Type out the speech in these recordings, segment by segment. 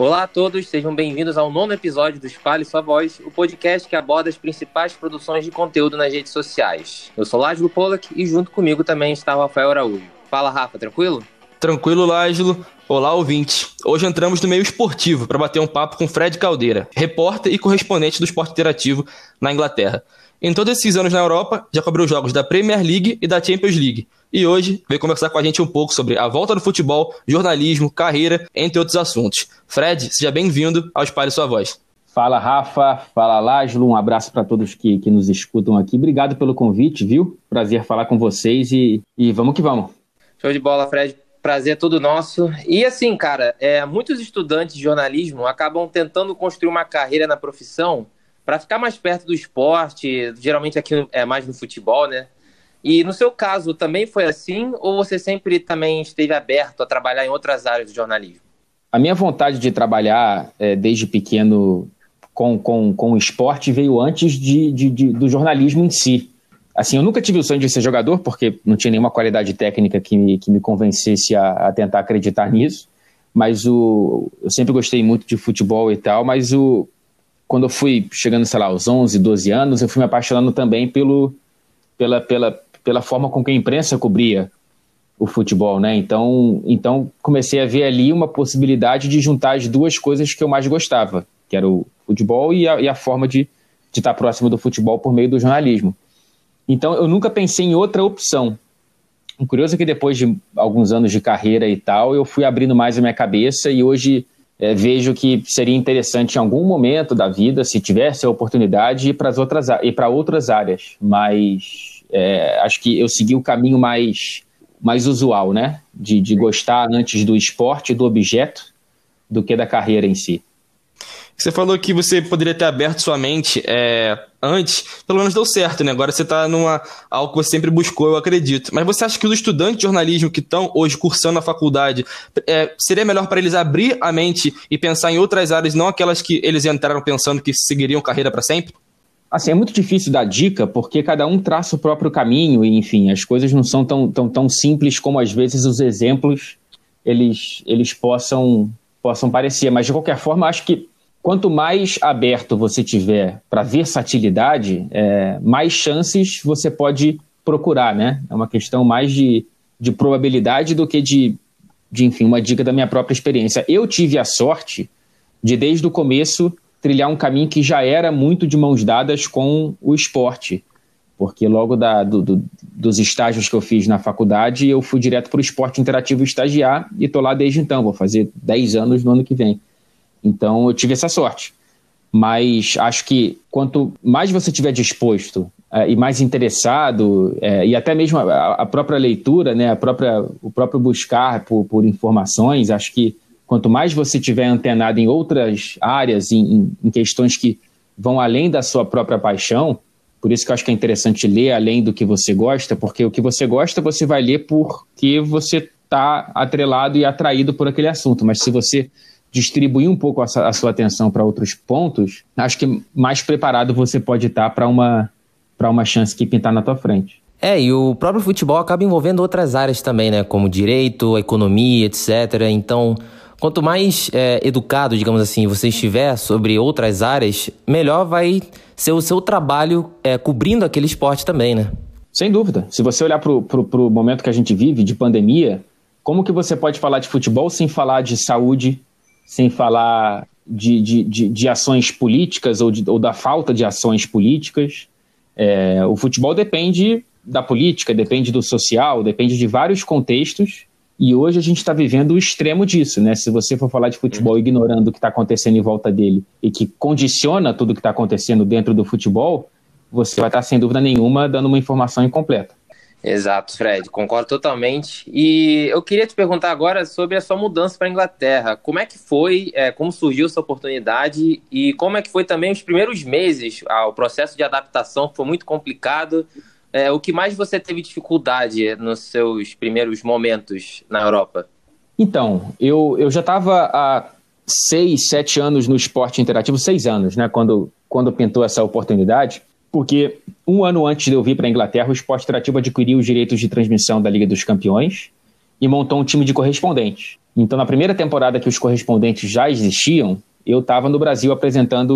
Olá a todos, sejam bem-vindos ao 9º episódio do Espalhe Sua Voz, o podcast que aborda as principais produções de conteúdo nas redes sociais. Eu sou Lázaro Pollack e junto comigo também está o Rafael Araújo. Fala, Rafa, tranquilo? Tranquilo, Lázaro. Olá, ouvinte. Hoje entramos no meio esportivo para bater um papo com Fred Caldeira, repórter e correspondente do Esporte Interativo na Inglaterra. Em todos esses anos na Europa, já cobriu jogos da Premier League e da Champions League. E hoje veio conversar com a gente um pouco sobre a volta do futebol, jornalismo, carreira, entre outros assuntos. Fred, seja bem-vindo ao Espalhe Sua Voz. Fala, Rafa. Fala, Lázaro. Um abraço para todos que nos escutam aqui. Obrigado pelo convite, viu? Prazer falar com vocês e vamos que vamos. Show de bola, Fred. Prazer é todo nosso. E assim, cara, muitos estudantes de jornalismo acabam tentando construir uma carreira na profissão para ficar mais perto do esporte, geralmente aqui é mais no futebol, né? E no seu caso, também foi assim ou você sempre também esteve aberto a trabalhar em outras áreas do jornalismo? A minha vontade de trabalhar desde pequeno com o esporte veio antes do jornalismo em si. Assim, eu nunca tive o sonho de ser jogador, porque não tinha nenhuma qualidade técnica que me convencesse a tentar acreditar nisso, mas eu sempre gostei muito de futebol e tal, mas quando eu fui chegando, sei lá, aos 11, 12 anos, eu fui me apaixonando também pela forma com que a imprensa cobria o futebol, né? Então comecei a ver ali uma possibilidade de juntar as duas coisas que eu mais gostava, que era o futebol e a forma de estar próximo do futebol por meio do jornalismo. Então eu nunca pensei em outra opção. O curioso é que depois de alguns anos de carreira e tal, eu fui abrindo mais a minha cabeça e hoje... vejo que seria interessante em algum momento da vida, se tivesse a oportunidade, ir para outras áreas, mas acho que eu segui o caminho mais usual, né? De gostar antes do esporte, do objeto, do que da carreira em si. Você falou que você poderia ter aberto sua mente antes, pelo menos deu certo, né? Agora você está algo que você sempre buscou, eu acredito. Mas você acha que os estudantes de jornalismo que estão hoje cursando na faculdade, seria melhor para eles abrir a mente e pensar em outras áreas, não aquelas que eles entraram pensando que seguiriam carreira para sempre? Assim, é muito difícil dar dica, porque cada um traça o próprio caminho e, enfim, as coisas não são tão simples como às vezes os exemplos eles possam parecer. Mas, de qualquer forma, acho que quanto mais aberto você tiver para versatilidade, mais chances você pode procurar, né? É uma questão mais de probabilidade do que enfim, uma dica da minha própria experiência. Eu tive a sorte de, desde o começo, trilhar um caminho que já era muito de mãos dadas com o esporte, porque logo dos estágios que eu fiz na faculdade, eu fui direto para o Esporte Interativo estagiar e estou lá desde então, vou fazer 10 anos no ano que vem. Então eu tive essa sorte, mas acho que quanto mais você estiver disposto e mais interessado e até mesmo a própria leitura, né, o próprio buscar por informações, acho que quanto mais você estiver antenado em outras áreas, em questões que vão além da sua própria paixão, por isso que eu acho que é interessante ler além do que você gosta, porque o que você gosta você vai ler porque você está atrelado e atraído por aquele assunto, mas se você distribuir um pouco a sua atenção para outros pontos, acho que mais preparado você pode estar para uma chance que pintar na tua frente. E o próprio futebol acaba envolvendo outras áreas também, né? Como direito, economia, etc. Então, quanto mais educado, digamos assim, você estiver sobre outras áreas, melhor vai ser o seu trabalho cobrindo aquele esporte também, né? Sem dúvida. Se você olhar para o momento que a gente vive, de pandemia, como que você pode falar de futebol sem falar de saúde, sem falar de ações políticas ou da falta de ações políticas? O futebol depende da política, depende do social, depende de vários contextos, e hoje a gente está vivendo o extremo disso, né? Se você for falar de futebol ignorando o que está acontecendo em volta dele e que condiciona tudo o que está acontecendo dentro do futebol, você vai estar, sem dúvida nenhuma, dando uma informação incompleta. Exato, Fred, concordo totalmente. E eu queria te perguntar agora sobre a sua mudança para a Inglaterra. Como é que foi, como surgiu essa oportunidade e como é que foi também os primeiros meses? O processo de adaptação foi muito complicado. O que mais você teve dificuldade nos seus primeiros momentos na Europa? Então, eu já estava há 6, 7 anos no Esporte Interativo, 6 anos, né? Quando pintou essa oportunidade. Porque um ano antes de eu vir para a Inglaterra, o Esporte Interativo adquiriu os direitos de transmissão da Liga dos Campeões e montou um time de correspondentes. Então, na primeira temporada que os correspondentes já existiam, eu estava no Brasil apresentando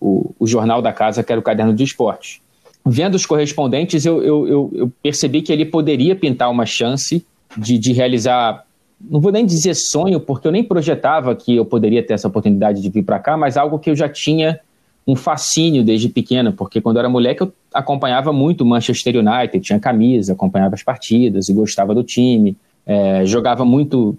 o jornal da casa, que era o Caderno de Esportes. Vendo os correspondentes, eu percebi que ele poderia pintar uma chance de realizar, não vou nem dizer sonho, porque eu nem projetava que eu poderia ter essa oportunidade de vir para cá, mas algo que eu já tinha um fascínio desde pequeno, porque quando eu era moleque eu acompanhava muito o Manchester United, tinha camisa, acompanhava as partidas e gostava do time, jogava muito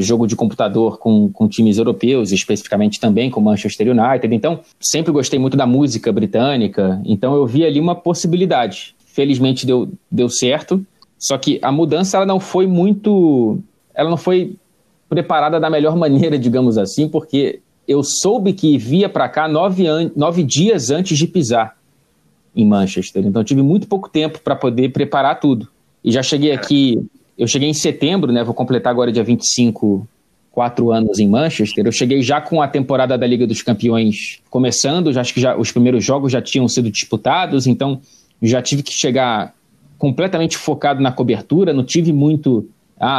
jogo de computador com times europeus, especificamente também com Manchester United. Então, sempre gostei muito da música britânica, então eu vi ali uma possibilidade. Felizmente deu certo, só que a mudança ela não foi preparada da melhor maneira, digamos assim, porque eu soube que via para cá 9 dias antes de pisar em Manchester. Então, eu tive muito pouco tempo para poder preparar tudo. E já cheguei aqui... Eu cheguei em setembro, né? Vou completar agora dia 25, 4 anos em Manchester. Eu cheguei já com a temporada da Liga dos Campeões começando, já acho que os primeiros jogos já tinham sido disputados, então já tive que chegar completamente focado na cobertura, não tive muito,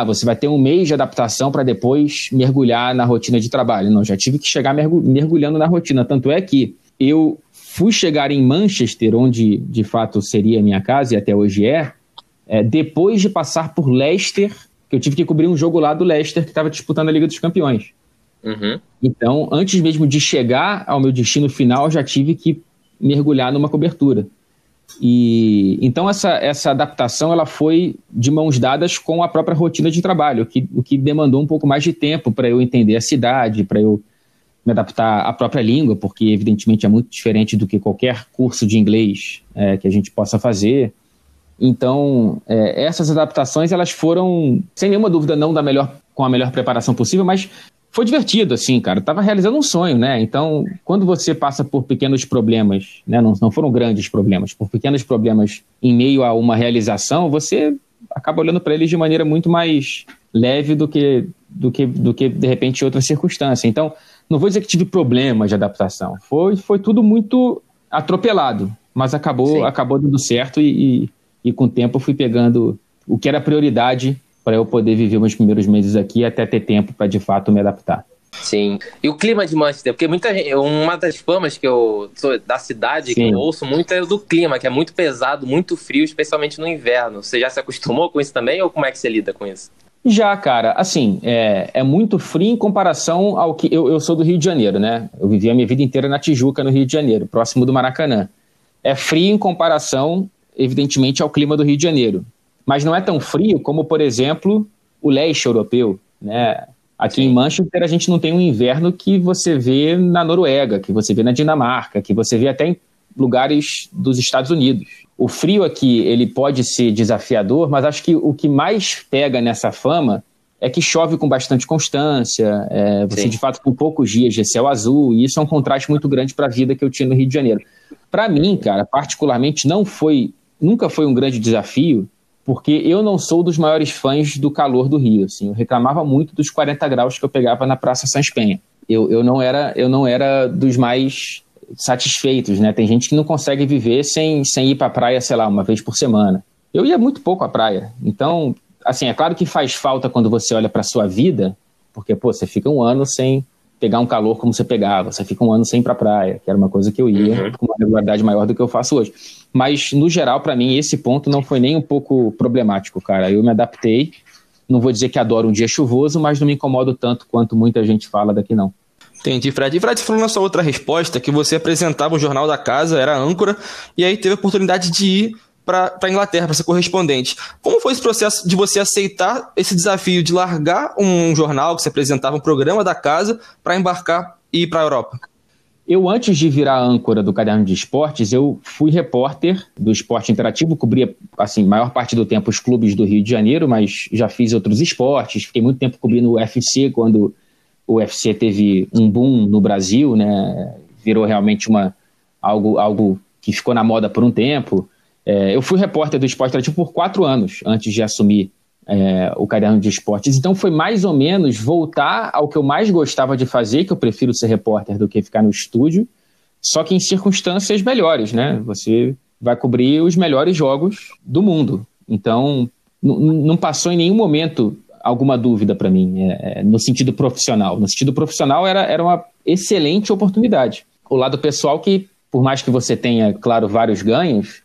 você vai ter um mês de adaptação para depois mergulhar na rotina de trabalho. Não, já tive que chegar mergulhando na rotina, tanto é que eu fui chegar em Manchester, onde de fato seria a minha casa e até hoje é, depois de passar por Leicester, que eu tive que cobrir um jogo lá do Leicester, que estava disputando a Liga dos Campeões. Uhum. Então, antes mesmo de chegar ao meu destino final, eu já tive que mergulhar numa cobertura. E então, essa adaptação ela foi de mãos dadas com a própria rotina de trabalho, o que demandou um pouco mais de tempo para eu entender a cidade, para eu me adaptar à própria língua, porque, evidentemente, é muito diferente do que qualquer curso de inglês que a gente possa fazer. Então, essas adaptações, elas foram, sem nenhuma dúvida, não com a melhor preparação possível, mas foi divertido, assim, cara. Eu tava realizando um sonho, né? Então, quando você passa por pequenos problemas, né? Não foram grandes problemas, por pequenos problemas em meio a uma realização, você acaba olhando para eles de maneira muito mais leve do que de repente, outra circunstância. Então, não vou dizer que tive problemas de adaptação. Foi tudo muito atropelado, mas acabou dando certo e com o tempo eu fui pegando o que era prioridade para eu poder viver meus primeiros meses aqui até ter tempo para, de fato, me adaptar. Sim. E o clima de Manchester? Porque uma das famas que eu da cidade, Sim. que eu ouço muito é do clima, que é muito pesado, muito frio, especialmente no inverno. Você já se acostumou com isso também ou como é que você lida com isso? Já, cara. Assim, é muito frio em comparação ao que... Eu sou do Rio de Janeiro, né? Eu vivi a minha vida inteira na Tijuca, no Rio de Janeiro, próximo do Maracanã. É frio em comparação... evidentemente, ao clima do Rio de Janeiro. Mas não é tão frio como, por exemplo, o leste europeu, né? Aqui Sim. em Manchester, a gente não tem um inverno que você vê na Noruega, que você vê na Dinamarca, que você vê até em lugares dos Estados Unidos. O frio aqui, ele pode ser desafiador, mas acho que o que mais pega nessa fama é que chove com bastante constância, você, Sim. de fato, com poucos dias de céu azul, e isso é um contraste muito grande para a vida que eu tinha no Rio de Janeiro. Para mim, cara, particularmente, nunca foi um grande desafio, porque eu não sou dos maiores fãs do calor do Rio, assim. Eu reclamava muito dos 40 graus que eu pegava na Praça Sans Penha. Eu não era dos mais satisfeitos, né? Tem gente que não consegue viver sem ir pra praia, sei lá, uma vez por semana. Eu ia muito pouco à praia. Então, assim, é claro que faz falta quando você olha pra sua vida, porque, pô, você fica um ano sem pegar um calor como você pegava, você fica um ano sem ir pra praia, que era uma coisa que eu ia com uma regularidade maior do que eu faço hoje. Mas, no geral, para mim, esse ponto não foi nem um pouco problemático, cara. Eu me adaptei, não vou dizer que adoro um dia chuvoso, mas não me incomodo tanto quanto muita gente fala daqui, não. Entendi, Fred. E Fred, falou na sua outra resposta que você apresentava o Jornal da Casa, era âncora, e aí teve a oportunidade de ir para a Inglaterra, para ser correspondente. Como foi esse processo de você aceitar esse desafio de largar um jornal que se apresentava, um programa da casa, para embarcar e ir para a Europa? Eu, antes de virar âncora do Caderno de Esportes, eu fui repórter do Esporte Interativo, cobria, assim, maior parte do tempo os clubes do Rio de Janeiro, mas já fiz outros esportes, fiquei muito tempo cobrindo o UFC, quando o UFC teve um boom no Brasil, né? Virou realmente algo que ficou na moda por um tempo. Eu fui repórter do Esporte Interativo por 4 anos antes de assumir o Caderno de Esportes. Então foi mais ou menos voltar ao que eu mais gostava de fazer, que eu prefiro ser repórter do que ficar no estúdio, só que em circunstâncias melhores, né? Você vai cobrir os melhores jogos do mundo. Então não passou em nenhum momento alguma dúvida para mim, no sentido profissional. No sentido profissional era uma excelente oportunidade. O lado pessoal que, por mais que você tenha, claro, vários ganhos,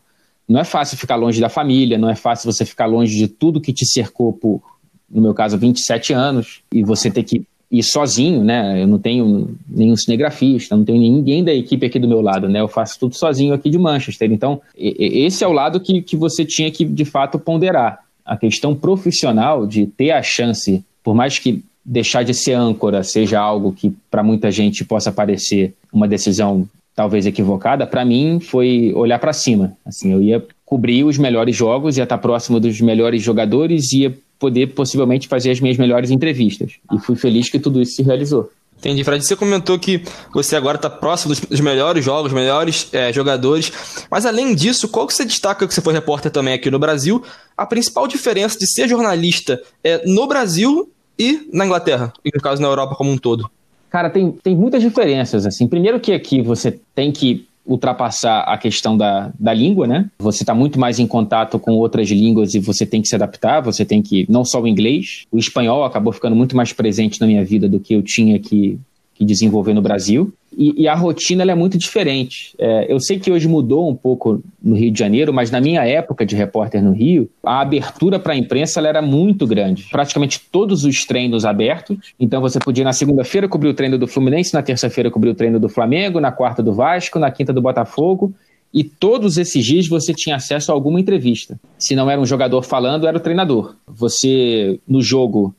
não é fácil ficar longe da família, não é fácil você ficar longe de tudo que te cercou por, no meu caso, 27 anos, e você ter que ir sozinho, né? Eu não tenho nenhum cinegrafista, não tenho ninguém da equipe aqui do meu lado, né? Eu faço tudo sozinho aqui de Manchester. Então, esse é o lado que você tinha que, de fato, ponderar. A questão profissional de ter a chance, por mais que deixar de ser âncora seja algo que, para muita gente, possa parecer uma decisão talvez equivocada, para mim foi olhar para cima. Assim, eu ia cobrir os melhores jogos, ia estar próximo dos melhores jogadores, ia poder possivelmente fazer as minhas melhores entrevistas. E fui feliz que tudo isso se realizou. Entendi, Fred. Você comentou que você agora está próximo dos melhores jogos, melhores jogadores, mas além disso, qual que você destaca, que você foi repórter também aqui no Brasil, a principal diferença de ser jornalista no Brasil e na Inglaterra, e no caso na Europa como um todo? Cara, tem muitas diferenças, assim. Primeiro que aqui você tem que ultrapassar a questão da língua, né? Você está muito mais em contato com outras línguas e você tem que se adaptar, você tem que... Não só o inglês, o espanhol acabou ficando muito mais presente na minha vida do que eu tinha que desenvolver no Brasil. E a rotina ela é muito diferente. Eu sei que hoje mudou um pouco no Rio de Janeiro, mas na minha época de repórter no Rio, a abertura para a imprensa ela era muito grande. Praticamente todos os treinos abertos. Então você podia na segunda-feira cobrir o treino do Fluminense, na terça-feira cobrir o treino do Flamengo, na quarta do Vasco, na quinta do Botafogo. E todos esses dias você tinha acesso a alguma entrevista. Se não era um jogador falando, era o treinador. Você, no jogo,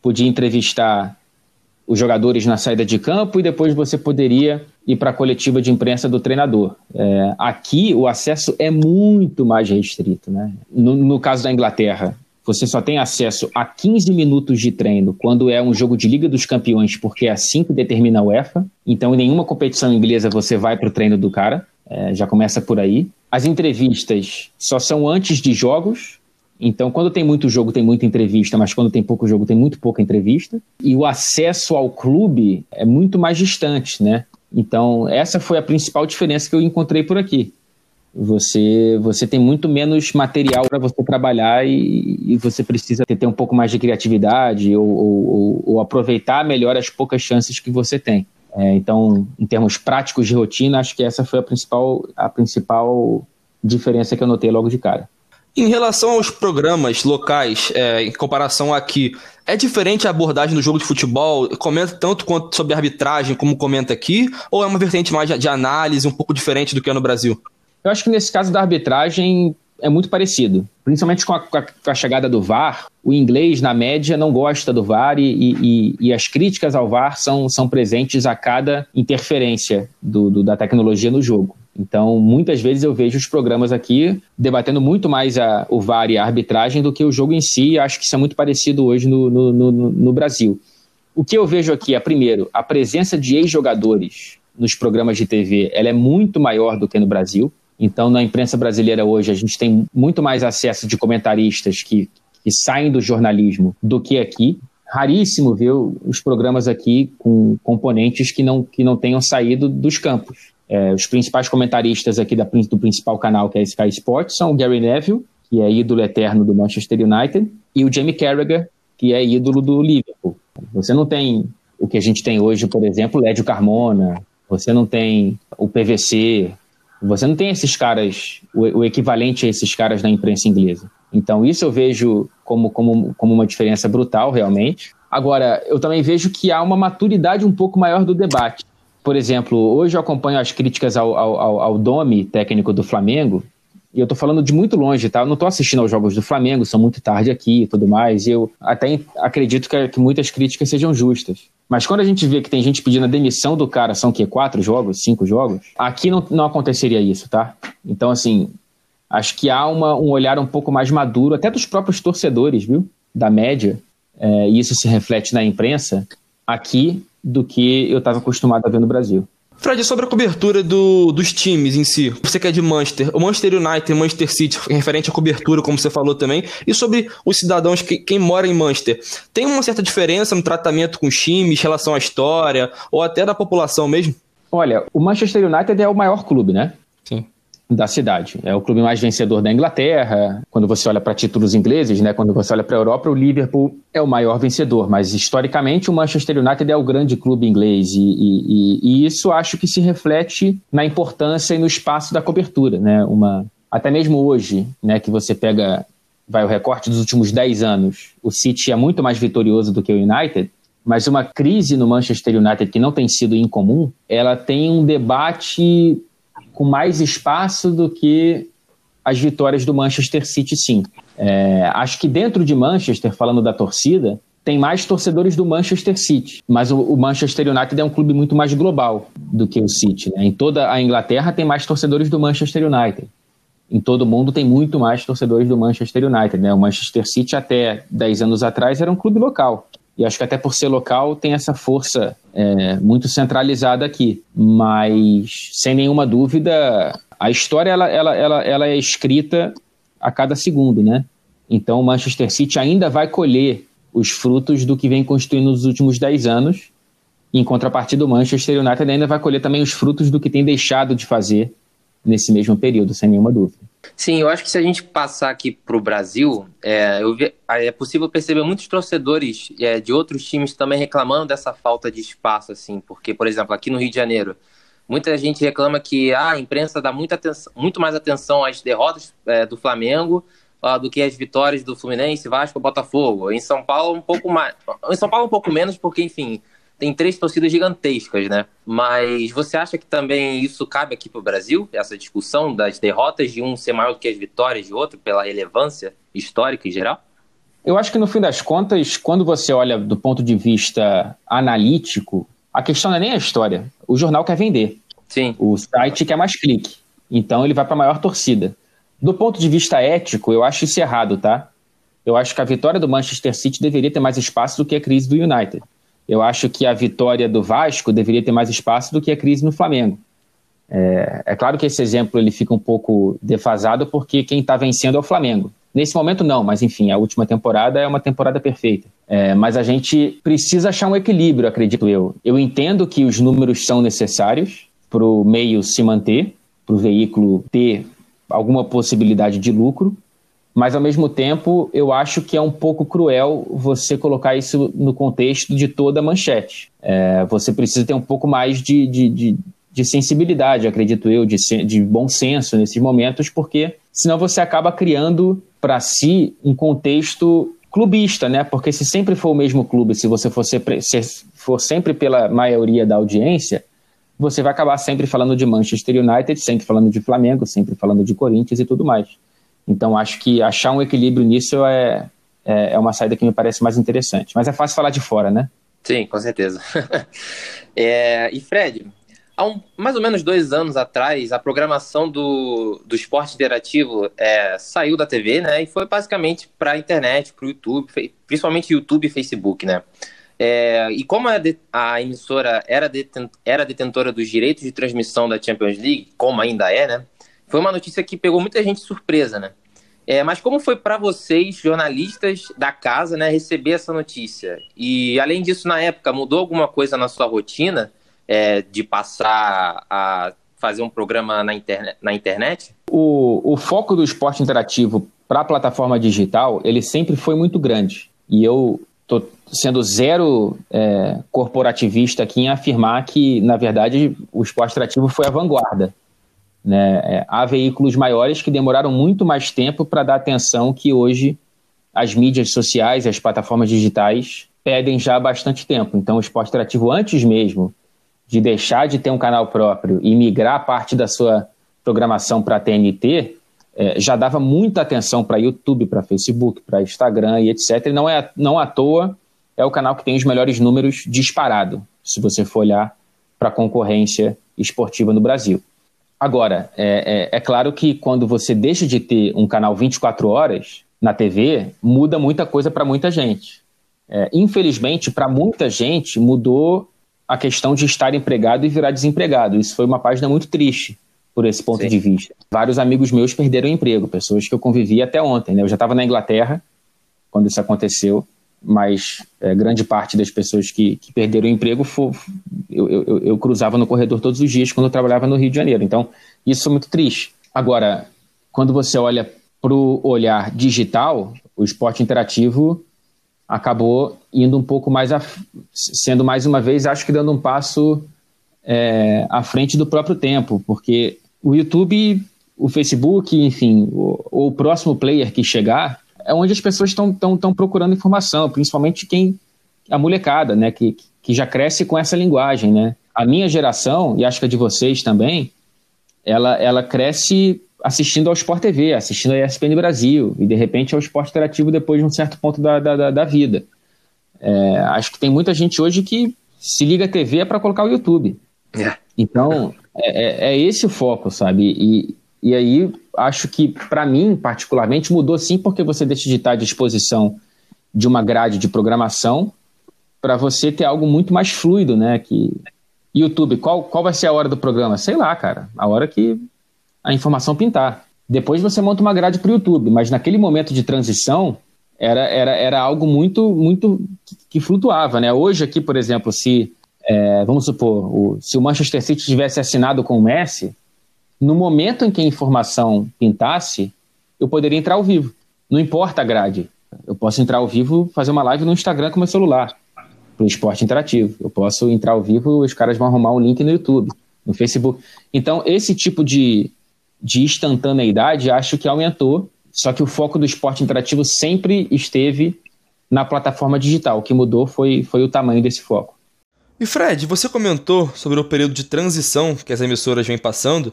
podia entrevistar os jogadores na saída de campo e depois você poderia ir para a coletiva de imprensa do treinador. Aqui o acesso é muito mais restrito, né? No caso da Inglaterra, você só tem acesso a 15 minutos de treino quando é um jogo de Liga dos Campeões, porque é assim que determina a UEFA. Então, em nenhuma competição inglesa você vai para o treino do cara. Já começa por aí. As entrevistas só são antes de jogos. Então, quando tem muito jogo, tem muita entrevista, mas quando tem pouco jogo, tem muito pouca entrevista. E o acesso ao clube é muito mais distante, né? Então, essa foi a principal diferença que eu encontrei por aqui. Você tem muito menos material para você trabalhar e você precisa ter um pouco mais de criatividade ou aproveitar melhor as poucas chances que você tem. Então, em termos práticos de rotina, acho que essa foi a principal diferença que eu notei logo de cara. Em relação aos programas locais, em comparação aqui, é diferente a abordagem do jogo de futebol? Comenta tanto quanto sobre arbitragem como comenta aqui? Ou é uma vertente mais de análise, um pouco diferente do que é no Brasil? Eu acho que nesse caso da arbitragem é muito parecido. Principalmente com a chegada do VAR, o inglês, na média, não gosta do VAR e as críticas ao VAR são presentes a cada interferência da tecnologia no jogo. Então, muitas vezes eu vejo os programas aqui debatendo muito mais o VAR e a arbitragem do que o jogo em si, e acho que isso é muito parecido hoje no Brasil. O que eu vejo aqui é, primeiro, a presença de ex-jogadores nos programas de TV, ela é muito maior do que no Brasil. Então, na imprensa brasileira hoje, a gente tem muito mais acesso de comentaristas que saem do jornalismo do que aqui. Raríssimo ver os programas aqui com componentes que não tenham saído dos campos. Os principais comentaristas aqui do principal canal, que é Sky Sports, são o Gary Neville, que é ídolo eterno do Manchester United, e o Jamie Carragher, que é ídolo do Liverpool. Você não tem o que a gente tem hoje, por exemplo, o Lédio Carmona, você não tem o PVC, você não tem esses caras, o equivalente a esses caras na imprensa inglesa. Então isso eu vejo como uma diferença brutal, realmente. Agora, eu também vejo que há uma maturidade um pouco maior do debate. Por exemplo, hoje eu acompanho as críticas ao Domi, técnico do Flamengo, e eu tô falando de muito longe, tá? Eu não tô assistindo aos jogos do Flamengo, são muito tarde aqui e tudo mais, e eu até acredito que muitas críticas sejam justas. Mas quando a gente vê que tem gente pedindo a demissão do cara, são o quê? 4 jogos, 5 jogos? Aqui não aconteceria isso, tá? Então, assim, acho que há um olhar um pouco mais maduro, até dos próprios torcedores, viu? Da média, e isso se reflete na imprensa, aqui do que eu estava acostumado a ver no Brasil. Fred, sobre a cobertura dos times em si, você que é de Manchester, o Manchester United, Manchester City, referente à cobertura, como você falou também, e sobre os cidadãos, quem mora em Manchester, tem uma certa diferença no tratamento com os times, em relação à história, ou até da população mesmo? Olha, o Manchester United é o maior clube, né? Sim. da cidade. É o clube mais vencedor da Inglaterra. Quando você olha para títulos ingleses, né, quando você olha para a Europa, o Liverpool é o maior vencedor, mas historicamente o Manchester United é o grande clube inglês e isso acho que se reflete na importância e no espaço da cobertura, né? Até mesmo hoje, né, que você pega o recorte dos últimos 10 anos, o City é muito mais vitorioso do que o United, mas uma crise no Manchester United que não tem sido incomum, ela tem um debate com mais espaço do que as vitórias do Manchester City, sim. Acho que dentro de Manchester, falando da torcida, tem mais torcedores do Manchester City, mas o Manchester United é um clube muito mais global do que o City, né? Em toda a Inglaterra tem mais torcedores do Manchester United. Em todo mundo tem muito mais torcedores do Manchester United, né? O Manchester City até 10 anos atrás era um clube local. E acho que até por ser local tem essa força muito centralizada aqui. Mas, sem nenhuma dúvida, a história ela é escrita a cada segundo, né? Então o Manchester City ainda vai colher os frutos do que vem construindo nos últimos 10 anos. Em contrapartida, o Manchester United ainda vai colher também os frutos do que tem deixado de fazer nesse mesmo período, sem nenhuma dúvida. Sim, eu acho que se a gente passar aqui para o Brasil, é possível perceber muitos torcedores de outros times também reclamando dessa falta de espaço, assim, porque, por exemplo, aqui no Rio de Janeiro, muita gente reclama que a imprensa dá muito mais atenção às derrotas do Flamengo do que às vitórias do Fluminense, Vasco, Botafogo. Em São Paulo, um pouco mais. Em São Paulo, um pouco menos, porque, enfim, tem 3 torcidas gigantescas, né? Mas você acha que também isso cabe aqui pro Brasil? Essa discussão das derrotas de um ser maior do que as vitórias de outro, pela relevância histórica em geral? Eu acho que no fim das contas, quando você olha do ponto de vista analítico, a questão não é nem a história. O jornal quer vender. Sim. O site quer mais clique. Então ele vai para a maior torcida. Do ponto de vista ético, eu acho isso errado, tá? Eu acho que a vitória do Manchester City deveria ter mais espaço do que a crise do United. Eu acho que a vitória do Vasco deveria ter mais espaço do que a crise no Flamengo. É claro que esse exemplo ele fica um pouco defasado porque quem está vencendo é o Flamengo. Nesse momento não, mas enfim, a última temporada é uma temporada perfeita. Mas a gente precisa achar um equilíbrio, acredito eu. Eu entendo que os números são necessários para o meio se manter, para o veículo ter alguma possibilidade de lucro, mas, ao mesmo tempo, eu acho que é um pouco cruel você colocar isso no contexto de toda a manchete. Você precisa ter um pouco mais de sensibilidade, acredito eu, de bom senso nesses momentos, porque senão você acaba criando para si um contexto clubista, né? Porque se sempre for o mesmo clube, se você for sempre pela maioria da audiência, você vai acabar sempre falando de Manchester United, sempre falando de Flamengo, sempre falando de Corinthians e tudo mais. Então, acho que achar um equilíbrio nisso é uma saída que me parece mais interessante. Mas é fácil falar de fora, né? Sim, com certeza. E, Fred, há mais ou menos 2 anos atrás, a programação do esporte interativo saiu da TV, né? E foi basicamente para a internet, para o YouTube, principalmente YouTube e Facebook, né? E como a emissora era detentora dos direitos de transmissão da Champions League, como ainda é, né? Foi uma notícia que pegou muita gente de surpresa, né? Mas como foi para vocês, jornalistas da casa, né, receber essa notícia? E, além disso, na época, mudou alguma coisa na sua rotina de passar a fazer um programa na internet? O foco do esporte interativo para a plataforma digital, ele sempre foi muito grande. E eu estou sendo zero corporativista aqui em afirmar que, na verdade, o esporte interativo foi a vanguarda. Né? Há veículos maiores que demoraram muito mais tempo para dar atenção que hoje as mídias sociais e as plataformas digitais pedem já há bastante tempo. Então o esporte interativo, antes mesmo de deixar de ter um canal próprio e migrar parte da sua programação para a TNT, já dava muita atenção para YouTube, para Facebook, para Instagram e etc. E não à toa é o canal que tem os melhores números disparado, se você for olhar para a concorrência esportiva no Brasil. Agora, é claro que quando você deixa de ter um canal 24 horas na TV, muda muita coisa para muita gente. Infelizmente, para muita gente, mudou a questão de estar empregado e virar desempregado. Isso foi uma página muito triste, por esse ponto de vista. Vários amigos meus perderam emprego, pessoas que eu convivi até ontem, né? Eu já estava na Inglaterra quando isso aconteceu, mas grande parte das pessoas que perderam o emprego eu cruzava no corredor todos os dias quando eu trabalhava no Rio de Janeiro. Então, isso foi muito triste. Agora, quando você olha para o olhar digital, o esporte interativo acabou indo um pouco mais, sendo mais uma vez, acho que dando um passo à frente do próprio tempo, porque o YouTube, o Facebook, enfim, o próximo player que chegar, é onde as pessoas estão procurando informação, principalmente a molecada, né, que já cresce com essa linguagem, né? A minha geração, e acho que a de vocês também, ela cresce assistindo ao Sport TV, assistindo a ESPN Brasil, e de repente ao esporte interativo depois de um certo ponto da vida. Acho que tem muita gente hoje que se liga à TV para colocar o YouTube. Então, é esse o foco, sabe? E aí, acho que, para mim, particularmente, mudou sim, porque você deixa de estar à disposição de uma grade de programação para você ter algo muito mais fluido, né? Que YouTube, qual vai ser a hora do programa? Sei lá, cara, a hora que a informação pintar. Depois você monta uma grade para o YouTube, mas naquele momento de transição era algo muito, muito que flutuava, né? Hoje aqui, por exemplo, vamos supor, se o Manchester City tivesse assinado com o Messi, no momento em que a informação pintasse, eu poderia entrar ao vivo. Não importa a grade. Eu posso entrar ao vivo, fazer uma live no Instagram com o meu celular, para o esporte interativo. Eu posso entrar ao vivo, os caras vão arrumar um link no YouTube, no Facebook. Então, esse tipo de instantaneidade, acho que aumentou, só que o foco do esporte interativo sempre esteve na plataforma digital. O que mudou foi o tamanho desse foco. E Fred, você comentou sobre o período de transição que as emissoras vêm passando,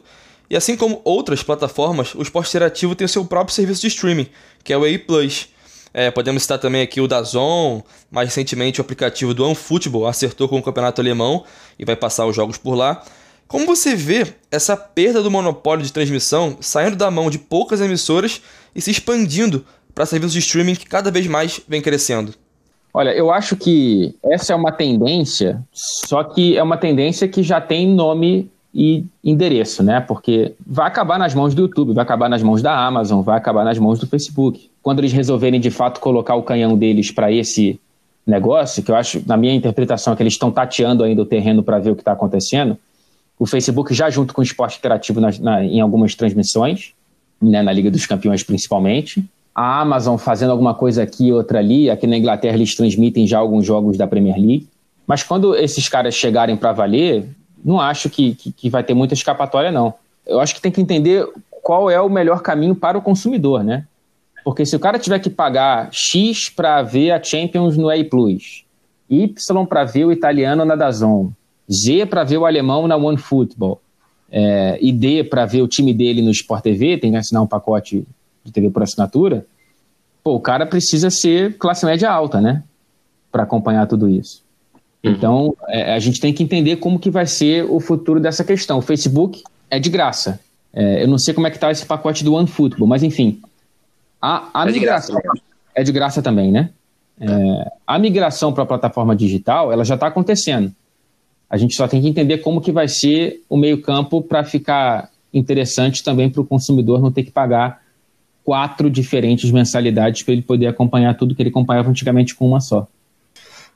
e assim como outras plataformas, o esporte interativo tem o seu próprio serviço de streaming, que é o EI+. Podemos citar também aqui o DAZN, mais recentemente o aplicativo do OneFootball acertou com o campeonato alemão e vai passar os jogos por lá. Como você vê essa perda do monopólio de transmissão saindo da mão de poucas emissoras e se expandindo para serviços de streaming que cada vez mais vem crescendo? Olha, eu acho que essa é uma tendência, só que é uma tendência que já tem nome e endereço, né? Porque vai acabar nas mãos do YouTube, vai acabar nas mãos da Amazon, vai acabar nas mãos do Facebook. Quando eles resolverem, de fato, colocar o canhão deles para esse negócio, que eu acho, na minha interpretação, é que eles estão tateando ainda o terreno para ver o que está acontecendo, o Facebook já junto com o esporte interativo em algumas transmissões, né? Na Liga dos Campeões, principalmente. A Amazon fazendo alguma coisa aqui, outra ali. Aqui na Inglaterra eles transmitem já alguns jogos da Premier League. Mas quando esses caras chegarem para valer, não acho que vai ter muita escapatória, não. Eu acho que tem que entender qual é o melhor caminho para o consumidor, né? Porque se o cara tiver que pagar X para ver a Champions no EI+, Y para ver o italiano na DAZN, Z para ver o alemão na OneFootball, e D para ver o time dele no Sport TV, tem que assinar um pacote de TV por assinatura, o cara precisa ser classe média alta, né? Para acompanhar tudo isso. Então, a gente tem que entender como que vai ser o futuro dessa questão. O Facebook é de graça. Eu não sei como é que tá esse pacote do OneFootball, mas enfim. A migração... É de graça também, né? A migração para a plataforma digital, ela já está acontecendo. A gente só tem que entender como que vai ser o meio-campo para ficar interessante também para o consumidor não ter que pagar 4 diferentes mensalidades para ele poder acompanhar tudo que ele acompanhava antigamente com uma só.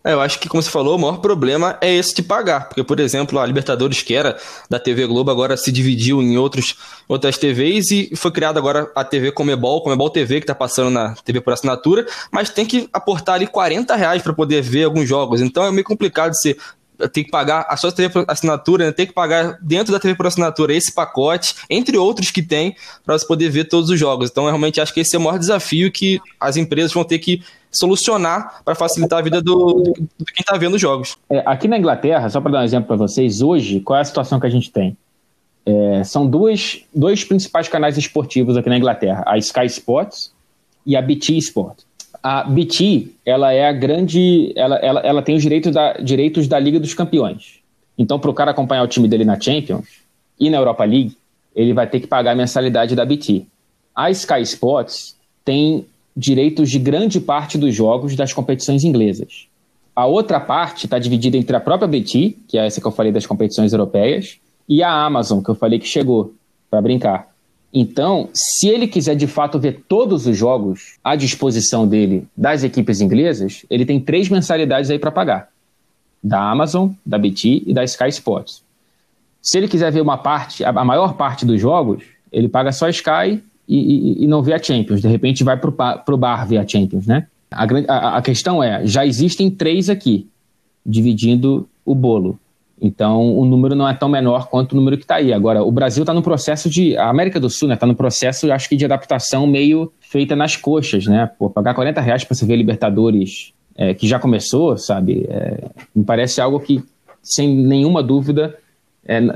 Eu acho que, como você falou, o maior problema é esse de pagar, porque, por exemplo, a Libertadores, que era da TV Globo, agora se dividiu em outras TVs e foi criada agora a TV Comebol TV, que está passando na TV por assinatura, mas tem que aportar ali R$40 para poder ver alguns jogos, então é meio complicado você tem que pagar a sua TV por assinatura, né? Tem que pagar dentro da TV por assinatura esse pacote, entre outros que tem, para você poder ver todos os jogos. Então, eu realmente acho que esse é o maior desafio que as empresas vão ter que solucionar para facilitar a vida de quem está vendo os jogos. Aqui na Inglaterra, só para dar um exemplo para vocês, hoje, qual é a situação que a gente tem? São dois principais canais esportivos aqui na Inglaterra, a Sky Sports e a BT Sport. A BT, ela é a grande... Ela tem os direitos da Liga dos Campeões. Então, para o cara acompanhar o time dele na Champions e na Europa League, ele vai ter que pagar a mensalidade da BT. A Sky Sports tem direitos de grande parte dos jogos das competições inglesas. A outra parte está dividida entre a própria BT, que é essa que eu falei das competições europeias, e a Amazon, que eu falei que chegou para brincar. Então, se ele quiser de fato ver todos os jogos à disposição dele das equipes inglesas, ele tem 3 mensalidades aí para pagar. Da Amazon, da BT e da Sky Sports. Se ele quiser ver a maior parte dos jogos, Ele paga só Sky e não vê a Champions. De repente vai pro bar ver a Champions, né? A questão é, já existem 3 aqui, dividindo o bolo. Então, o número não é tão menor quanto o número que está aí. Agora, o Brasil está no processo de... A América do Sul está no processo, acho que, de adaptação meio feita nas coxas, né? Pô, pagar R$40 para você ver Libertadores, que já começou, sabe? Me parece algo que, sem nenhuma dúvida,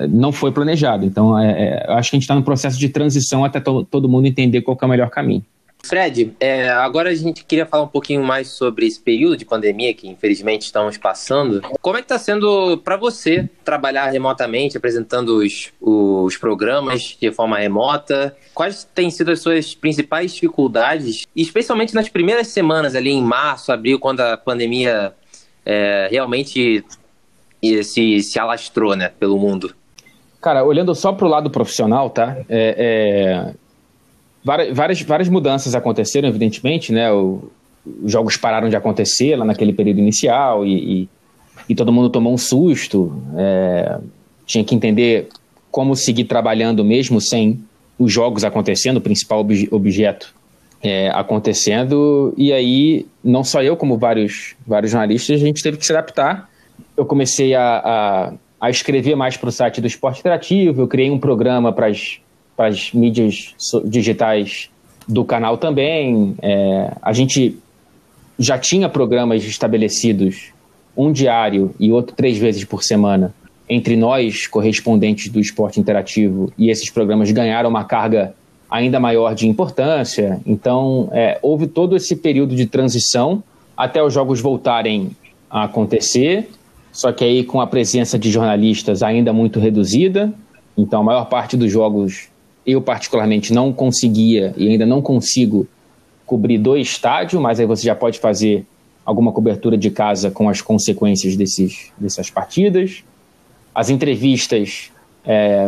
não foi planejado. Então, acho que a gente está no processo de transição até todo mundo entender qual que é o melhor caminho. Fred, agora a gente queria falar um pouquinho mais sobre esse período de pandemia que infelizmente estamos passando. Como é que está sendo para você trabalhar remotamente, apresentando os programas de forma remota? Quais têm sido as suas principais dificuldades, especialmente nas primeiras semanas ali em março, abril, quando a pandemia realmente se alastrou, né, pelo mundo? Cara, olhando só para o lado profissional, tá? Várias mudanças aconteceram, evidentemente, né? Os jogos pararam de acontecer lá naquele período inicial e todo mundo tomou um susto. Tinha que entender como seguir trabalhando mesmo sem os jogos acontecendo, o principal objeto acontecendo. E aí, não só eu, como vários jornalistas, a gente teve que se adaptar. Eu comecei a escrever mais para o site do Esporte Interativo, eu criei um programa para as mídias digitais do canal também. A gente já tinha programas estabelecidos, um diário e outro 3 vezes por semana, entre nós, correspondentes do Esporte Interativo, e esses programas ganharam uma carga ainda maior de importância. Então, houve todo esse período de transição até os jogos voltarem a acontecer, só que aí com a presença de jornalistas ainda muito reduzida. Então, a maior parte dos jogos... Eu, particularmente, não conseguia e ainda não consigo cobrir do estádio, mas aí você já pode fazer alguma cobertura de casa com as consequências dessas partidas. As entrevistas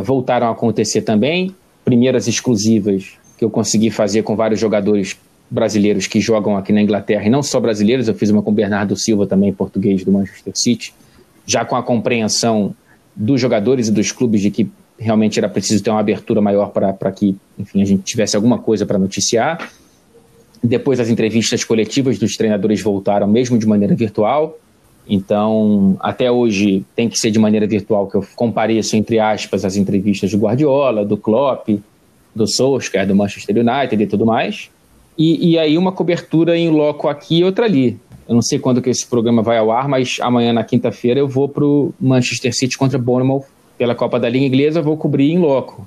voltaram a acontecer também. Primeiras exclusivas que eu consegui fazer com vários jogadores brasileiros que jogam aqui na Inglaterra, e não só brasileiros, eu fiz uma com o Bernardo Silva também, português do Manchester City, já com a compreensão dos jogadores e dos clubes de que realmente era preciso ter uma abertura maior para que, enfim, a gente tivesse alguma coisa para noticiar. Depois, as entrevistas coletivas dos treinadores voltaram mesmo de maneira virtual. Então, até hoje, tem que ser de maneira virtual que eu compareço, entre aspas, as entrevistas do Guardiola, do Klopp, do Solskjaer, do Manchester United e tudo mais. E aí, uma cobertura em loco aqui e outra ali. Eu não sei quando que esse programa vai ao ar, mas amanhã, na quinta-feira, eu vou para o Manchester City contra Bournemouth pela Copa da Liga Inglesa, vou cobrir em loco.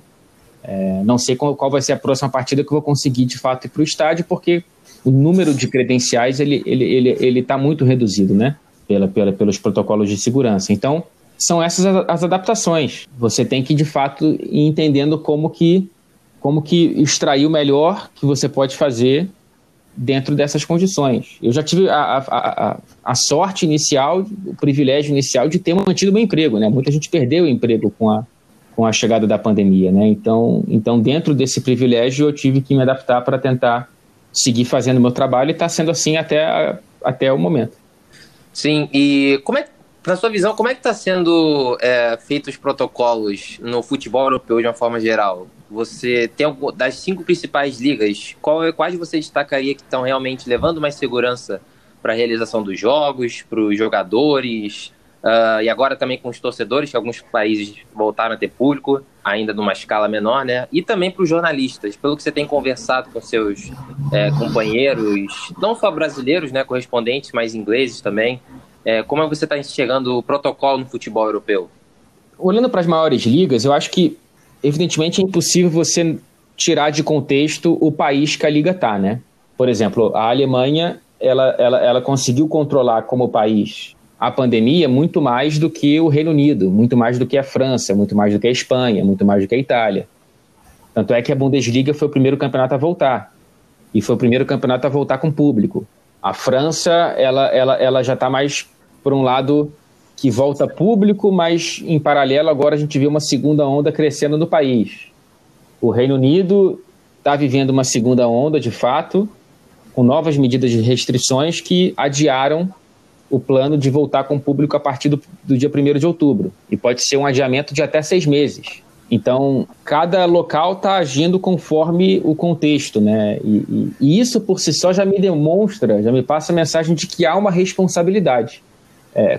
Não sei qual vai ser a próxima partida que eu vou conseguir, de fato, ir para o estádio, porque o número de credenciais ele está muito reduzido, né? Pelos protocolos de segurança. Então, são essas as adaptações. Você tem que, de fato, ir entendendo como que extrair o melhor que você pode fazer dentro dessas condições. Eu já tive a sorte inicial, o privilégio inicial de ter mantido meu emprego, né? Muita gente perdeu o emprego com a chegada da pandemia, né? Então, dentro desse privilégio, eu tive que me adaptar para tentar seguir fazendo o meu trabalho, e está sendo assim até o momento. Sim, e na sua visão, como é que está sendo feitos os protocolos no futebol europeu de uma forma geral? Você tem das 5 principais ligas, quais você destacaria que estão realmente levando mais segurança para a realização dos jogos, para os jogadores, e agora também com os torcedores, que alguns países voltaram a ter público, ainda numa escala menor, né? E também para os jornalistas, pelo que você tem conversado com seus companheiros, não só brasileiros, né, correspondentes, mas ingleses também. Como é que você está enxergando o protocolo no futebol europeu? Olhando para as maiores ligas, eu acho que evidentemente é impossível você tirar de contexto o país que a liga está, né? Por exemplo, a Alemanha, ela conseguiu controlar como país a pandemia muito mais do que o Reino Unido, muito mais do que a França, muito mais do que a Espanha, muito mais do que a Itália. Tanto é que a Bundesliga foi o primeiro campeonato a voltar, e foi o primeiro campeonato a voltar com público. A França, ela já está mais, por um lado, que volta público, mas em paralelo agora a gente vê uma segunda onda crescendo no país. O Reino Unido está vivendo uma segunda onda, de fato, com novas medidas de restrições que adiaram o plano de voltar com o público a partir do dia 1º de outubro. E pode ser um adiamento de até 6 meses. Então, cada local está agindo conforme o contexto, né? E isso por si só já me demonstra, já me passa a mensagem de que há uma responsabilidade.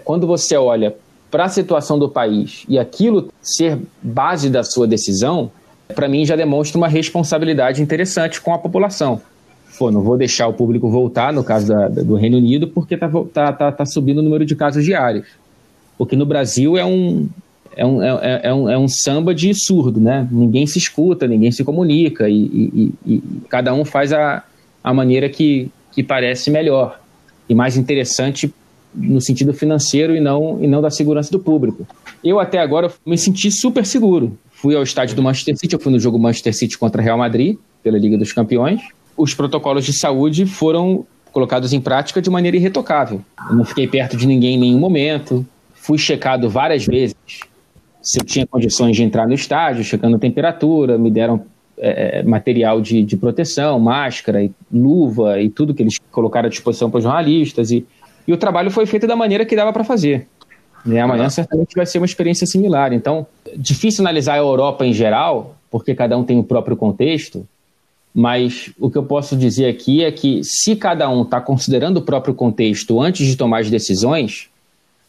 Quando você olha para a situação do país e aquilo ser base da sua decisão, para mim já demonstra uma responsabilidade interessante com a população. Pô, não vou deixar o público voltar, no caso do Reino Unido, porque tá subindo o número de casos diários. O que no Brasil é um samba de surdo, né? Ninguém se escuta, ninguém se comunica e cada um faz a maneira que parece melhor e mais interessante no sentido financeiro e não da segurança do público. Eu até agora me senti super seguro. Fui ao estádio do Manchester City, eu fui no jogo Manchester City contra Real Madrid, pela Liga dos Campeões. Os protocolos de saúde foram colocados em prática de maneira irretocável. Eu não fiquei perto de ninguém em nenhum momento, fui checado várias vezes se eu tinha condições de entrar no estádio, checando a temperatura, me deram material de proteção, máscara, e luva e tudo que eles colocaram à disposição para os jornalistas. E o trabalho foi feito da maneira que dava para fazer. E amanhã certamente vai ser uma experiência similar. Então, difícil analisar a Europa em geral, porque cada um tem o próprio contexto, mas o que eu posso dizer aqui é que se cada um está considerando o próprio contexto antes de tomar as decisões,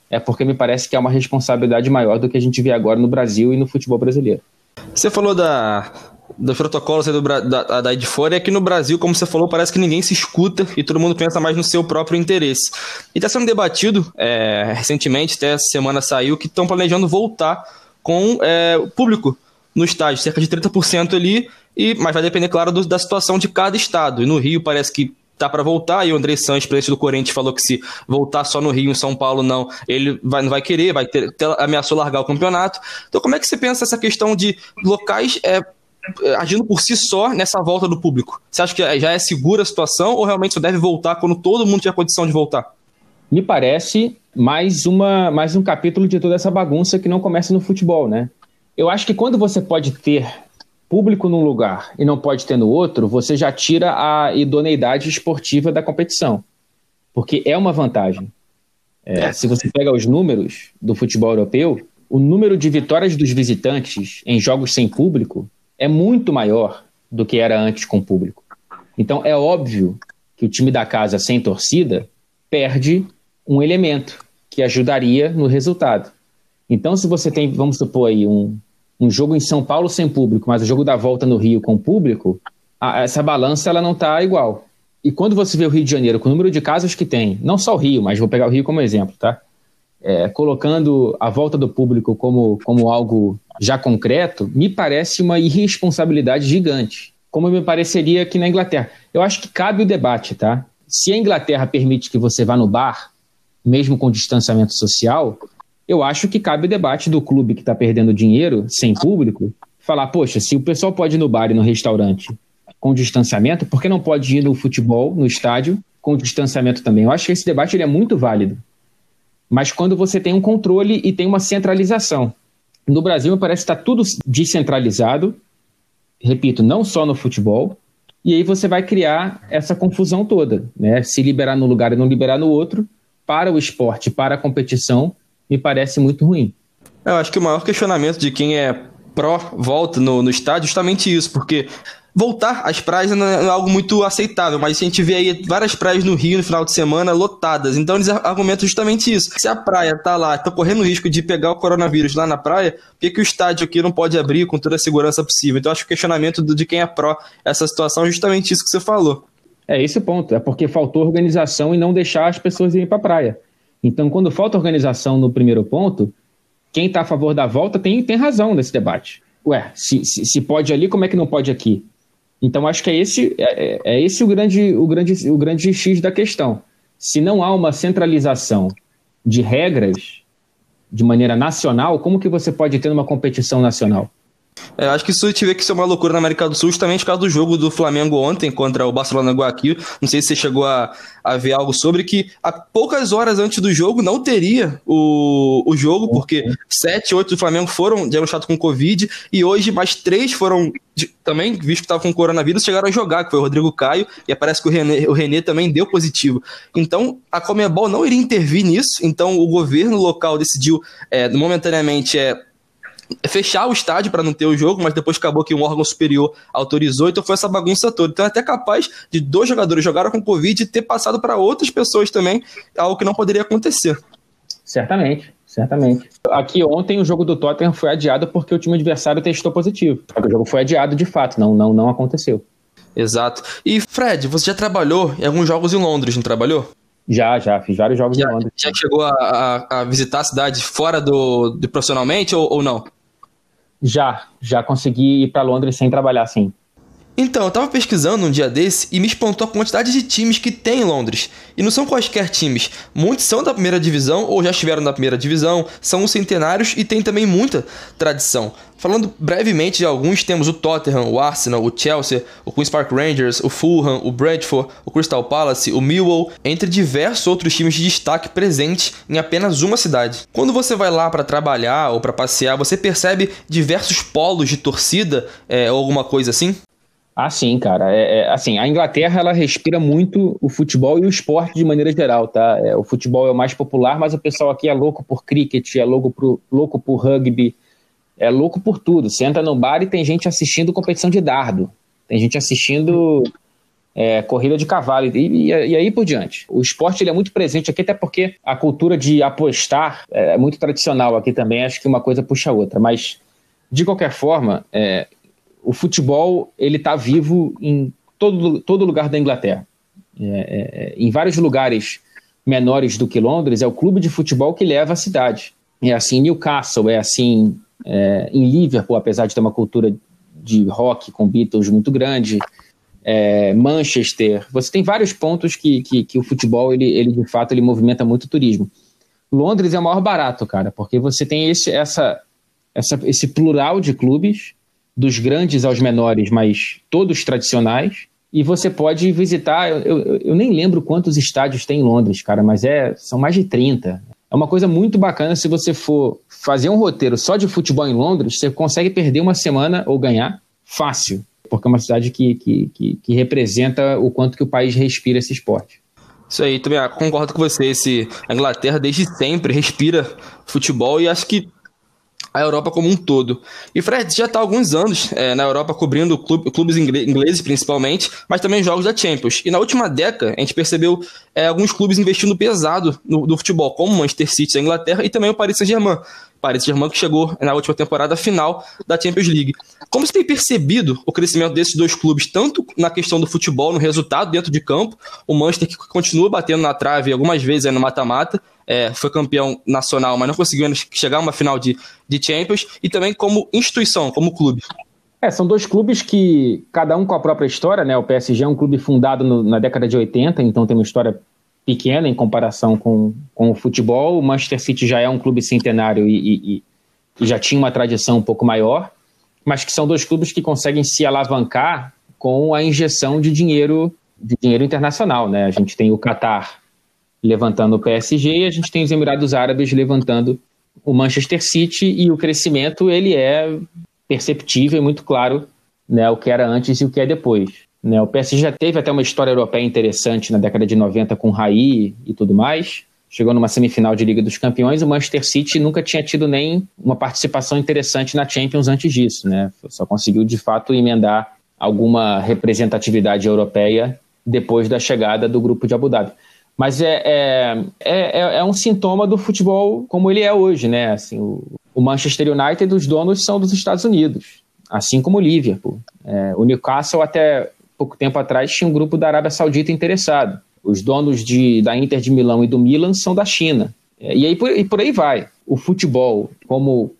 é porque me parece que há uma responsabilidade maior do que a gente vê agora no Brasil e no futebol brasileiro. Você falou dos protocolos daí de fora, e aqui no Brasil, como você falou, parece que ninguém se escuta e todo mundo pensa mais no seu próprio interesse. E está sendo debatido recentemente, até essa semana saiu, que estão planejando voltar com o público no estádio, cerca de 30% ali, mas vai depender, claro, da situação de cada estado. E no Rio parece que tá para voltar, e o André Sanches, presidente do Corinthians, falou que se voltar só no Rio, em São Paulo, não, ele não vai querer, ameaçou largar o campeonato. Então como é que você pensa essa questão de locais agindo por si só nessa volta do público? Você acha que já é segura a situação ou realmente só deve voltar quando todo mundo tiver condição de voltar? Me parece mais um capítulo de toda essa bagunça que não começa no futebol, né? Eu acho que quando você pode ter público num lugar e não pode ter no outro, você já tira a idoneidade esportiva da competição, porque é uma vantagem. Se você pega os números do futebol europeu, o número de vitórias dos visitantes em jogos sem público é muito maior do que era antes com público. Então é óbvio que o time da casa sem torcida perde um elemento que ajudaria no resultado. Então se você tem, vamos supor aí, um jogo em São Paulo sem público, mas o jogo da volta no Rio com público, essa balança ela não está igual. E quando você vê o Rio de Janeiro, com o número de casos que tem, não só o Rio, mas vou pegar o Rio como exemplo, tá? Colocando a volta do público como algo já concreto, me parece uma irresponsabilidade gigante, como me pareceria aqui na Inglaterra. Eu acho que cabe o debate, tá? Se a Inglaterra permite que você vá no bar, mesmo com distanciamento social, eu acho que cabe o debate do clube que está perdendo dinheiro, sem público, falar, poxa, se o pessoal pode ir no bar e no restaurante com distanciamento, por que não pode ir no futebol, no estádio, com distanciamento também? Eu acho que esse debate ele é muito válido. Mas quando você tem um controle e tem uma centralização. No Brasil, me parece que está tudo descentralizado, repito, não só no futebol, e aí você vai criar essa confusão toda, né? Se liberar num lugar e não liberar no outro, para o esporte, para a competição, me parece muito ruim. Eu acho que o maior questionamento de quem é pró-volta no estádio é justamente isso, porque voltar às praias não é algo muito aceitável, mas a gente vê aí várias praias no Rio no final de semana lotadas, então eles argumentam justamente isso. Se a praia tá lá, tá correndo o risco de pegar o coronavírus lá na praia, por que o estádio aqui não pode abrir com toda a segurança possível? Então acho que o questionamento de quem é pró essa situação é justamente isso que você falou. É esse o ponto, é porque faltou organização e não deixar as pessoas irem pra praia. Então, quando falta organização no primeiro ponto, quem está a favor da volta tem razão nesse debate. Ué, se pode ali, como é que não pode aqui? Então, acho que é esse o grande X da questão. Se não há uma centralização de regras de maneira nacional, como que você pode ter uma competição nacional? Acho que isso tiver que ser uma loucura na América do Sul, justamente por causa do jogo do Flamengo ontem contra o Barcelona Guayaquil. Não sei se você chegou a ver algo sobre que há poucas horas antes do jogo não teria o jogo, porque 7, 8 do Flamengo foram diagnosticados com Covid e hoje mais 3 foram também, visto que estavam com coronavírus, chegaram a jogar, que foi o Rodrigo Caio, e parece que o René também deu positivo. Então a Conmebol não iria intervir nisso, então o governo local decidiu momentaneamente fechar o estádio para não ter o jogo, mas depois acabou que um órgão superior autorizou, então foi essa bagunça toda. Então é até capaz de 2 jogadores jogaram com Covid e ter passado para outras pessoas também, algo que não poderia acontecer. Certamente, certamente. Aqui ontem o jogo do Tottenham foi adiado porque o time adversário testou positivo. O jogo foi adiado de fato, não aconteceu. Exato. E Fred, você já trabalhou em alguns jogos em Londres, não trabalhou? Já, fiz vários jogos em Londres. Já chegou a visitar a cidade fora do profissionalmente ou não? Já consegui ir para Londres sem trabalhar, sim. Então, eu tava pesquisando um dia desse e me espantou a quantidade de times que tem em Londres. E não são quaisquer times. Muitos são da primeira divisão ou já estiveram na primeira divisão, são os centenários e tem também muita tradição. Falando brevemente de alguns, temos o Tottenham, o Arsenal, o Chelsea, o Queen's Park Rangers, o Fulham, o Brentford, o Crystal Palace, o Millwall, entre diversos outros times de destaque presentes em apenas uma cidade. Quando você vai lá para trabalhar ou para passear, você percebe diversos polos de torcida ou alguma coisa assim? Ah, sim, cara. Assim, a Inglaterra ela respira muito o futebol e o esporte de maneira geral, tá? O futebol é o mais popular, mas o pessoal aqui é louco por cricket, é louco por rugby, é louco por tudo. Você entra no bar e tem gente assistindo competição de dardo, tem gente assistindo corrida de cavalo e aí por diante. O esporte ele é muito presente aqui, até porque a cultura de apostar é muito tradicional aqui também. Acho que uma coisa puxa a outra, mas de qualquer forma... O futebol ele está vivo em todo lugar da Inglaterra. Em vários lugares menores do que Londres, é o clube de futebol que leva a cidade. É assim em Newcastle, é assim em Liverpool, apesar de ter uma cultura de rock com Beatles muito grande, Manchester. Você tem vários pontos que o futebol, ele de fato, ele movimenta muito o turismo. Londres é o maior barato, cara, porque você tem esse plural de clubes, dos grandes aos menores, mas todos tradicionais, e você pode visitar, eu nem lembro quantos estádios tem em Londres, cara, mas são mais de 30. É uma coisa muito bacana, se você for fazer um roteiro só de futebol em Londres, você consegue perder uma semana ou ganhar fácil, porque é uma cidade que representa o quanto que o país respira esse esporte. Isso aí, também concordo com você, a Inglaterra desde sempre respira futebol e acho que a Europa como um todo. E Fred, já está há alguns anos na Europa cobrindo clubes ingleses principalmente, mas também jogos da Champions. E na última década, a gente percebeu alguns clubes investindo pesado no futebol, como o Manchester City da Inglaterra e também o Paris Saint-Germain. Paris Saint-Germain que chegou na última temporada final da Champions League. Como você tem percebido o crescimento desses dois clubes, tanto na questão do futebol, no resultado dentro de campo, o Manchester que continua batendo na trave algumas vezes no mata-mata, foi campeão nacional, mas não conseguiu chegar a uma final de Champions, e também como instituição, como clube. São dois clubes que, cada um com a própria história, né? O PSG é um clube fundado na década de 80, então tem uma história pequena em comparação com o futebol. O Manchester City já é um clube centenário e já tinha uma tradição um pouco maior, mas que são dois clubes que conseguem se alavancar com a injeção de dinheiro internacional, né? A gente tem o Qatar levantando o PSG e a gente tem os Emirados Árabes levantando o Manchester City, e o crescimento ele é perceptível e muito claro, né? O que era antes e o que é depois. O PSG já teve até uma história europeia interessante na década de 90 com o Raí e tudo mais. Chegou numa semifinal de Liga dos Campeões. O Manchester City nunca tinha tido nem uma participação interessante na Champions antes disso, né? Só conseguiu, de fato, emendar alguma representatividade europeia depois da chegada do grupo de Abu Dhabi. Mas é um sintoma do futebol como ele é hoje, né? Assim, o Manchester United, os donos são dos Estados Unidos, assim como o Liverpool. O Newcastle, até pouco tempo atrás, tinha um grupo da Arábia Saudita interessado. Os donos da Inter de Milão e do Milan são da China. E por aí vai. O futebol, como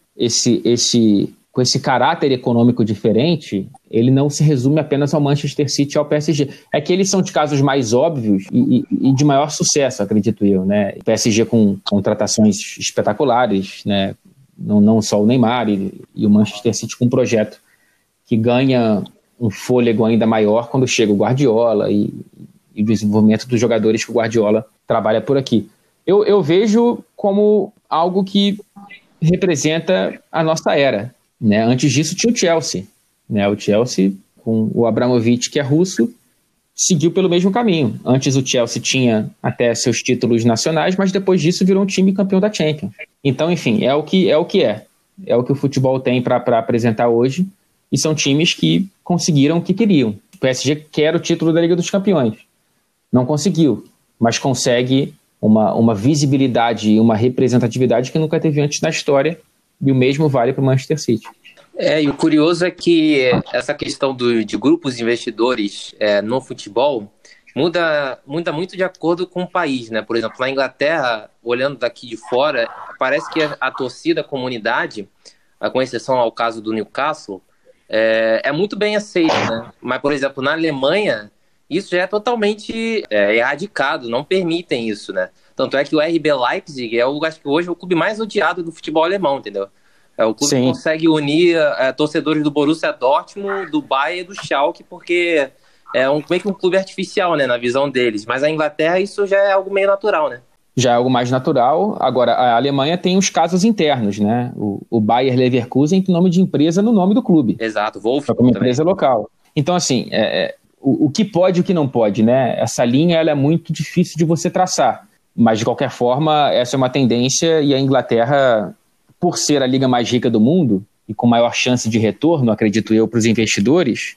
com esse caráter econômico diferente, ele não se resume apenas ao Manchester City e ao PSG. É que eles são de casos mais óbvios e de maior sucesso, acredito eu, né? O PSG com contratações espetaculares, né? Não só o Neymar, e o Manchester City com um projeto que ganha um fôlego ainda maior quando chega o Guardiola e o desenvolvimento dos jogadores que o Guardiola trabalha por aqui. Eu vejo como algo que representa a nossa era, né? Antes disso tinha o Chelsea, né? O Chelsea, com o Abramovich, que é russo, seguiu pelo mesmo caminho. Antes o Chelsea tinha até seus títulos nacionais, mas depois disso virou um time campeão da Champions. Então, enfim, é o que é. é o que o futebol tem para apresentar hoje, e são times que conseguiram o que queriam. O PSG quer o título da Liga dos Campeões, não conseguiu, mas consegue uma visibilidade e uma representatividade que nunca teve antes na história, e o mesmo vale para o Manchester City. E o curioso é que essa questão de grupos investidores no futebol muda muito de acordo com o país, né? Por exemplo, na Inglaterra, olhando daqui de fora, parece que a torcida, a comunidade, com exceção ao caso do Newcastle, é muito bem aceita, né? Mas, por exemplo, na Alemanha, isso já é totalmente erradicado, não permitem isso, né? Tanto é que o RB Leipzig acho que hoje é o clube mais odiado do futebol alemão, entendeu? O clube Sim. consegue unir torcedores do Borussia Dortmund, do Bayern e do Schalke, porque é meio que um clube artificial, né, na visão deles. Mas a Inglaterra, isso já é algo meio natural, né? Já é algo mais natural. Agora, a Alemanha tem os casos internos, né? O Bayer Leverkusen tem nome de empresa no nome do clube. Exato, Wolfsburg também. É uma empresa local. Então, assim, o que pode e o que não pode, né? Essa linha ela é muito difícil de você traçar. Mas, de qualquer forma, essa é uma tendência, e a Inglaterra, por ser a liga mais rica do mundo e com maior chance de retorno, acredito eu, para os investidores,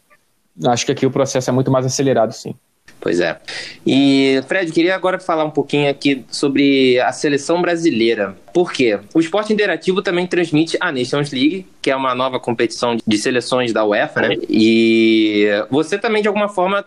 acho que aqui o processo é muito mais acelerado, sim. Pois é. E, Fred, queria agora falar um pouquinho aqui sobre a seleção brasileira. Por quê? O Esporte Interativo também transmite a Nations League, que é uma nova competição de seleções da UEFA, né? E você também, de alguma forma,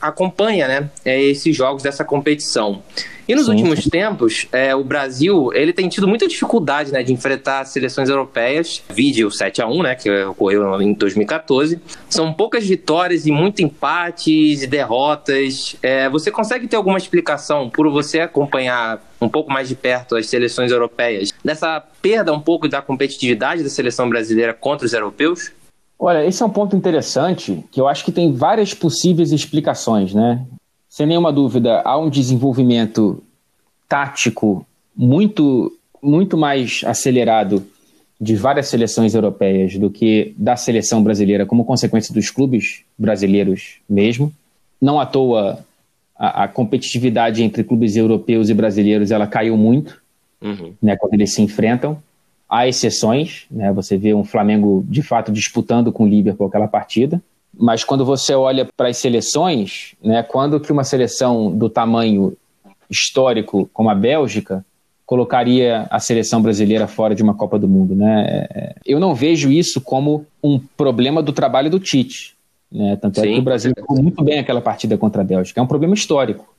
acompanha, né, esses jogos dessa competição. E nos Sim. últimos tempos, o Brasil ele tem tido muita dificuldade, né, de enfrentar seleções europeias. Vide o 7-1, né, que ocorreu em 2014. São poucas vitórias e muito empates e derrotas. Você consegue ter alguma explicação, por você acompanhar um pouco mais de perto as seleções europeias, dessa perda um pouco da competitividade da seleção brasileira contra os europeus? Olha, esse é um ponto interessante, que eu acho que tem várias possíveis explicações, né? Sem nenhuma dúvida, há um desenvolvimento tático muito, muito mais acelerado de várias seleções europeias do que da seleção brasileira, como consequência dos clubes brasileiros mesmo. Não à toa, a competitividade entre clubes europeus e brasileiros ela caiu muito, uhum. né, quando eles se enfrentam. Há exceções, né, você vê um Flamengo, de fato, disputando com o Liverpool aquela partida. Mas quando você olha para as seleções, né, quando que uma seleção do tamanho histórico como a Bélgica colocaria a seleção brasileira fora de uma Copa do Mundo? Né? Eu não vejo isso como um problema do trabalho do Tite. Né? Tanto Sim. é que o Brasil jogou muito bem aquela partida contra a Bélgica. É um problema histórico.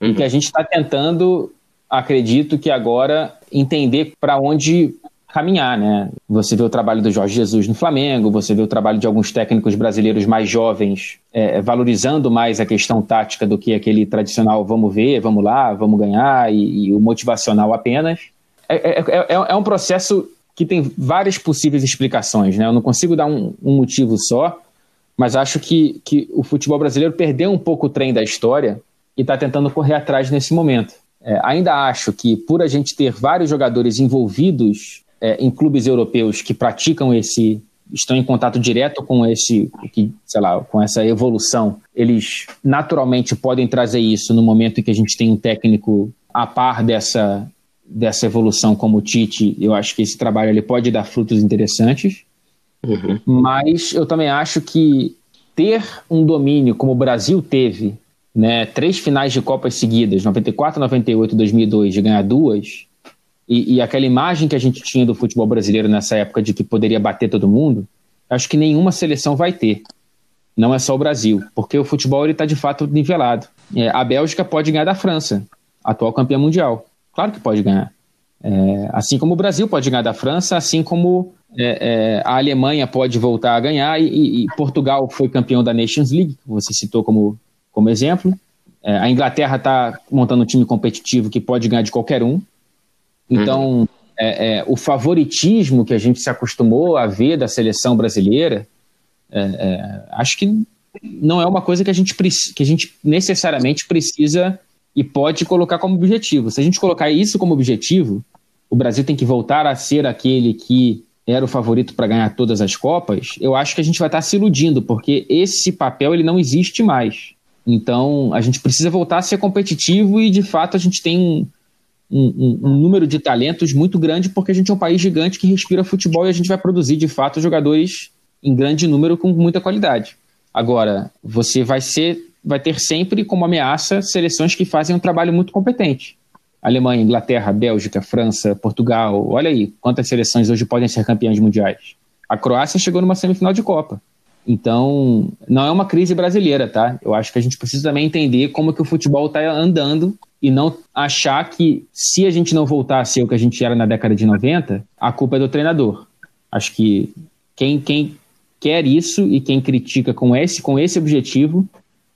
Uhum. E que a gente está tentando, acredito que agora, entender para onde caminhar, né? Você vê o trabalho do Jorge Jesus no Flamengo, você vê o trabalho de alguns técnicos brasileiros mais jovens valorizando mais a questão tática do que aquele tradicional vamos ver, vamos lá, vamos ganhar e o motivacional apenas. É um processo que tem várias possíveis explicações, né? Eu não consigo dar um motivo só, mas acho que o futebol brasileiro perdeu um pouco o trem da história e está tentando correr atrás nesse momento. Ainda acho que por a gente ter vários jogadores envolvidos em clubes europeus que praticam estão em contato direto com com essa evolução, eles naturalmente podem trazer isso no momento em que a gente tem um técnico a par dessa evolução como o Tite. Eu acho que esse trabalho ele pode dar frutos interessantes, uhum. mas eu também acho que ter um domínio como o Brasil teve, né, 3 finais de Copas seguidas, 94, 98 e 2002, de ganhar 2... E aquela imagem que a gente tinha do futebol brasileiro nessa época de que poderia bater todo mundo, acho que nenhuma seleção vai ter. Não é só o Brasil, porque o futebol está de fato nivelado. A Bélgica pode ganhar da França, atual campeã mundial. Claro que pode ganhar. Assim como o Brasil pode ganhar da França, assim como a Alemanha pode voltar a ganhar, e Portugal foi campeão da Nations League, que você citou como exemplo. A Inglaterra está montando um time competitivo que pode ganhar de qualquer um. Então, o favoritismo que a gente se acostumou a ver da seleção brasileira, acho que não é uma coisa que a gente necessariamente precisa e pode colocar como objetivo. Se a gente colocar isso como objetivo, o Brasil tem que voltar a ser aquele que era o favorito para ganhar todas as Copas, eu acho que a gente vai estar se iludindo, porque esse papel ele não existe mais. Então, a gente precisa voltar a ser competitivo e, de fato, a gente tem um número de talentos muito grande, porque a gente é um país gigante que respira futebol e a gente vai produzir, de fato, jogadores em grande número com muita qualidade. Agora, você vai ter sempre como ameaça seleções que fazem um trabalho muito competente. Alemanha, Inglaterra, Bélgica, França, Portugal, olha aí quantas seleções hoje podem ser campeãs mundiais. A Croácia chegou numa semifinal de Copa. Então, não é uma crise brasileira, tá? Eu acho que a gente precisa também entender como que o futebol está andando e não achar que, se a gente não voltar a ser o que a gente era na década de 90, a culpa é do treinador. Acho que quem quer isso e quem critica com esse objetivo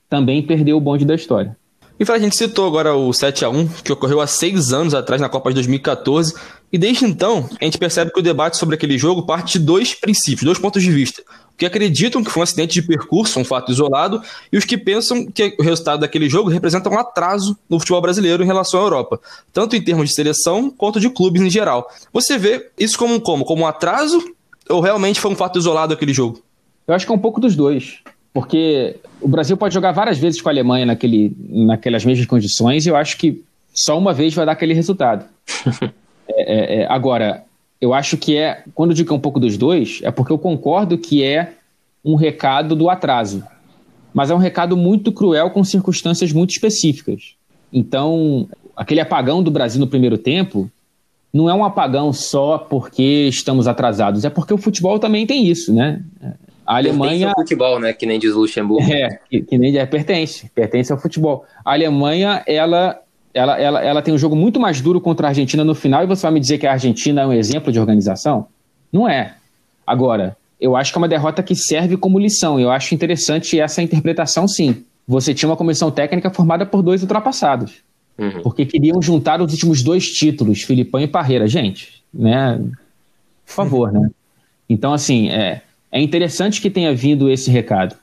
também perdeu o bonde da história. E a gente citou agora o 7-1, que ocorreu há 6 anos atrás, na Copa de 2014, e desde então a gente percebe que o debate sobre aquele jogo parte de 2 princípios, 2 pontos de vista. Que acreditam que foi um acidente de percurso, um fato isolado, e os que pensam que o resultado daquele jogo representa um atraso no futebol brasileiro em relação à Europa, tanto em termos de seleção quanto de clubes em geral. Você vê isso como um atraso ou realmente foi um fato isolado aquele jogo? Eu acho que é um pouco dos dois, porque o Brasil pode jogar várias vezes com a Alemanha naquelas mesmas condições e eu acho que só uma vez vai dar aquele resultado. Agora... Eu acho que quando eu digo um pouco dos dois, é porque eu concordo que é um recado do atraso. Mas é um recado muito cruel com circunstâncias muito específicas. Então, aquele apagão do Brasil no primeiro tempo não é um apagão só porque estamos atrasados, é porque o futebol também tem isso, né? A Alemanha... Pertence ao futebol, né? Que nem diz Luxemburgo. Pertence ao futebol. A Alemanha, ela tem um jogo muito mais duro contra a Argentina no final e você vai me dizer que a Argentina é um exemplo de organização? Não é. Agora, eu acho que é uma derrota que serve como lição. Eu acho interessante essa interpretação, sim. Você tinha uma comissão técnica formada por 2 ultrapassados. Uhum. Porque queriam juntar os últimos 2 títulos, Filipão e Parreira. Gente, né? Por favor, né? Então, assim, é interessante que tenha vindo esse recado.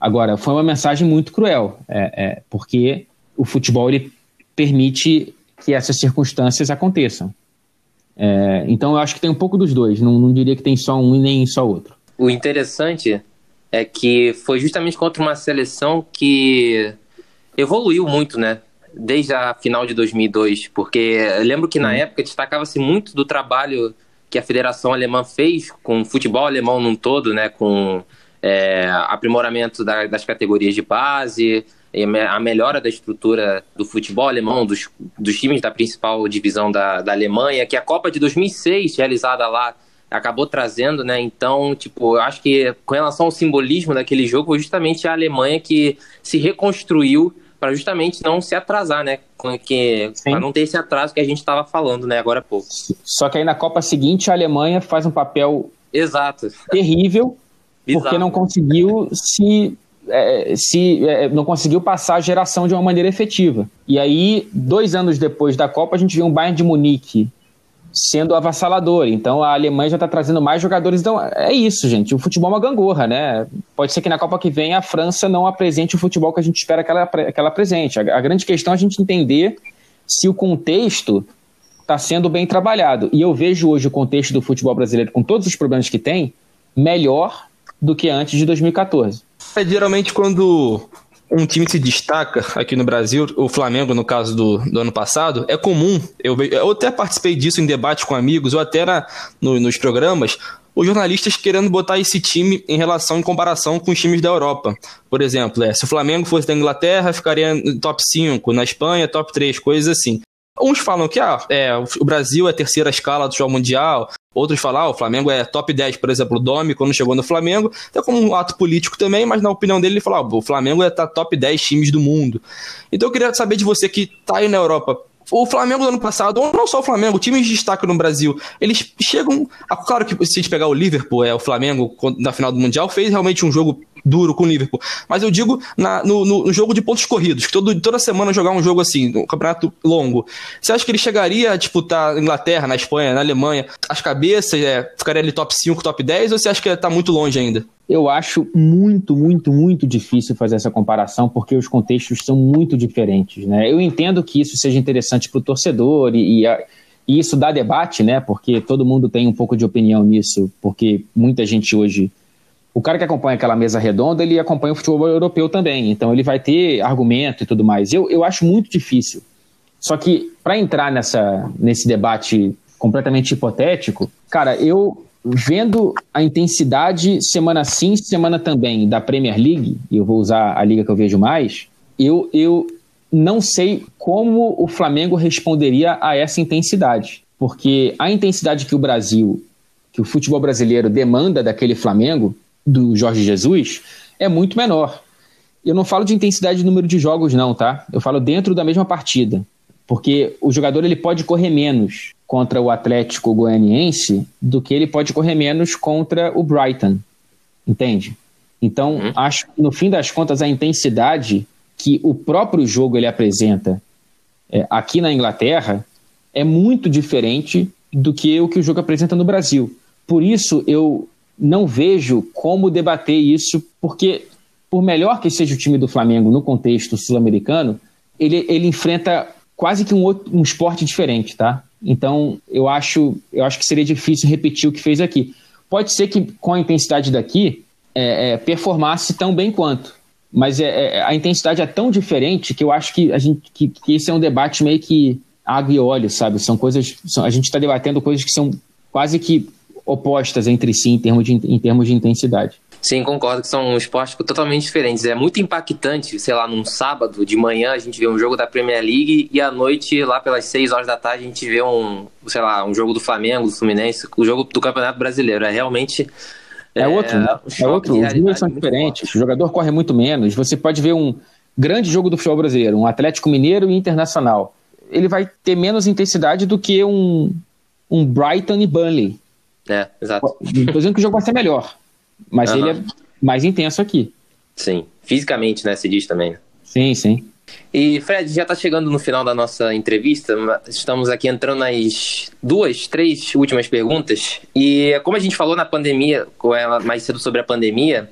Agora, foi uma mensagem muito cruel. Porque o futebol, ele permite que essas circunstâncias aconteçam. Então, eu acho que tem um pouco dos dois. Não diria que tem só um e nem só outro. O interessante é que foi justamente contra uma seleção que evoluiu muito, né? Desde a final de 2002. Porque eu lembro que, na época, destacava-se muito do trabalho que a Federação Alemã fez com o futebol alemão num todo, né? Com aprimoramento das categorias de base, a melhora da estrutura do futebol alemão, dos times da principal divisão da Alemanha, que a Copa de 2006, realizada lá, acabou trazendo, né? Então, eu acho que com relação ao simbolismo daquele jogo, foi justamente a Alemanha que se reconstruiu para justamente não se atrasar, né? Para não ter esse atraso que a gente estava falando, né, agora há pouco. Só que aí na Copa seguinte, a Alemanha faz um papel terrível, bizarro, porque não conseguiu não conseguiu passar a geração de uma maneira efetiva. E aí, 2 anos depois da Copa, a gente viu um Bayern de Munique sendo avassalador. Então, a Alemanha já está trazendo mais jogadores. Então, é isso, gente. O futebol é uma gangorra, né? Pode ser que na Copa que vem a França não apresente o futebol que a gente espera que ela apresente. A grande questão é a gente entender se o contexto está sendo bem trabalhado. E eu vejo hoje o contexto do futebol brasileiro, com todos os problemas que tem, melhor do que antes de 2014. Geralmente quando um time se destaca aqui no Brasil, o Flamengo no caso do ano passado, é comum, eu até participei disso em debates com amigos ou até nos programas, os jornalistas querendo botar esse time em comparação com os times da Europa. Por exemplo, se o Flamengo fosse da Inglaterra, ficaria no top 5, na Espanha, top 3, coisas assim. Uns falam que o Brasil é a terceira escala do futebol mundial, outros falam que o Flamengo é top 10, por exemplo, o Domi, quando chegou no Flamengo, até como um ato político também, mas na opinião dele ele fala o Flamengo é top 10 times do mundo. Então eu queria saber de você que está aí na Europa, o Flamengo do ano passado, ou não só o Flamengo, times de destaque no Brasil, eles chegam... Claro que se a gente pegar o Liverpool, o Flamengo na final do Mundial fez realmente um jogo duro com o Liverpool, mas eu digo no jogo de pontos corridos, que toda semana jogar um jogo assim, um campeonato longo, você acha que ele chegaria a disputar na Inglaterra, na Espanha, na Alemanha, as cabeças, ficaria ali top 5, top 10, ou você acha que está muito longe ainda? Eu acho muito, muito, muito difícil fazer essa comparação, porque os contextos são muito diferentes, né? Eu entendo que isso seja interessante para o torcedor e isso dá debate, né? Porque todo mundo tem um pouco de opinião nisso, porque muita gente hoje... O cara que acompanha aquela mesa redonda, ele acompanha o futebol europeu também, então ele vai ter argumento e tudo mais. Eu acho muito difícil. Só que, para entrar nesse debate completamente hipotético, cara, eu vendo a intensidade semana sim, semana também da Premier League, e eu vou usar a liga que eu vejo mais, eu não sei como o Flamengo responderia a essa intensidade. Porque a intensidade que o Brasil, que o futebol brasileiro demanda daquele Flamengo, do Jorge Jesus, é muito menor. Eu não falo de intensidade de número de jogos não, tá? Eu falo dentro da mesma partida. Porque o jogador ele pode correr menos contra o Atlético Goianiense do que ele pode correr menos contra o Brighton, entende? Então, acho que no fim das contas a intensidade que o próprio jogo ele apresenta aqui na Inglaterra é muito diferente do que o jogo apresenta no Brasil. Por isso eu não vejo como debater isso, porque por melhor que seja o time do Flamengo no contexto sul-americano, ele enfrenta quase que um esporte diferente, tá? Então, eu acho que seria difícil repetir o que fez aqui. Pode ser que com a intensidade daqui performasse tão bem quanto, mas a intensidade é tão diferente que eu acho que que esse é um debate meio que água e óleo, sabe? A gente está debatendo coisas que são quase que opostas entre si em termos de intensidade. Sim, concordo que são esportes totalmente diferentes. É muito impactante, sei lá, num sábado de manhã a gente vê um jogo da Premier League e à noite, lá pelas 6 horas da tarde, a gente vê um jogo do Flamengo, do Fluminense, o jogo do Campeonato Brasileiro. É realmente... É outro. Os números são diferentes. O jogador corre muito menos. Você pode ver um grande jogo do futebol brasileiro, um Atlético Mineiro e Internacional. Ele vai ter menos intensidade do que um Brighton e Burnley. É, exato. Estou dizendo que o jogo vai ser melhor, mas ele é mais intenso aqui. Sim, fisicamente, né, se diz também. Sim, sim. E Fred, já está chegando no final da nossa entrevista, estamos aqui entrando nas 2, 3 últimas perguntas, e como a gente falou na pandemia, com ela mais cedo sobre a pandemia,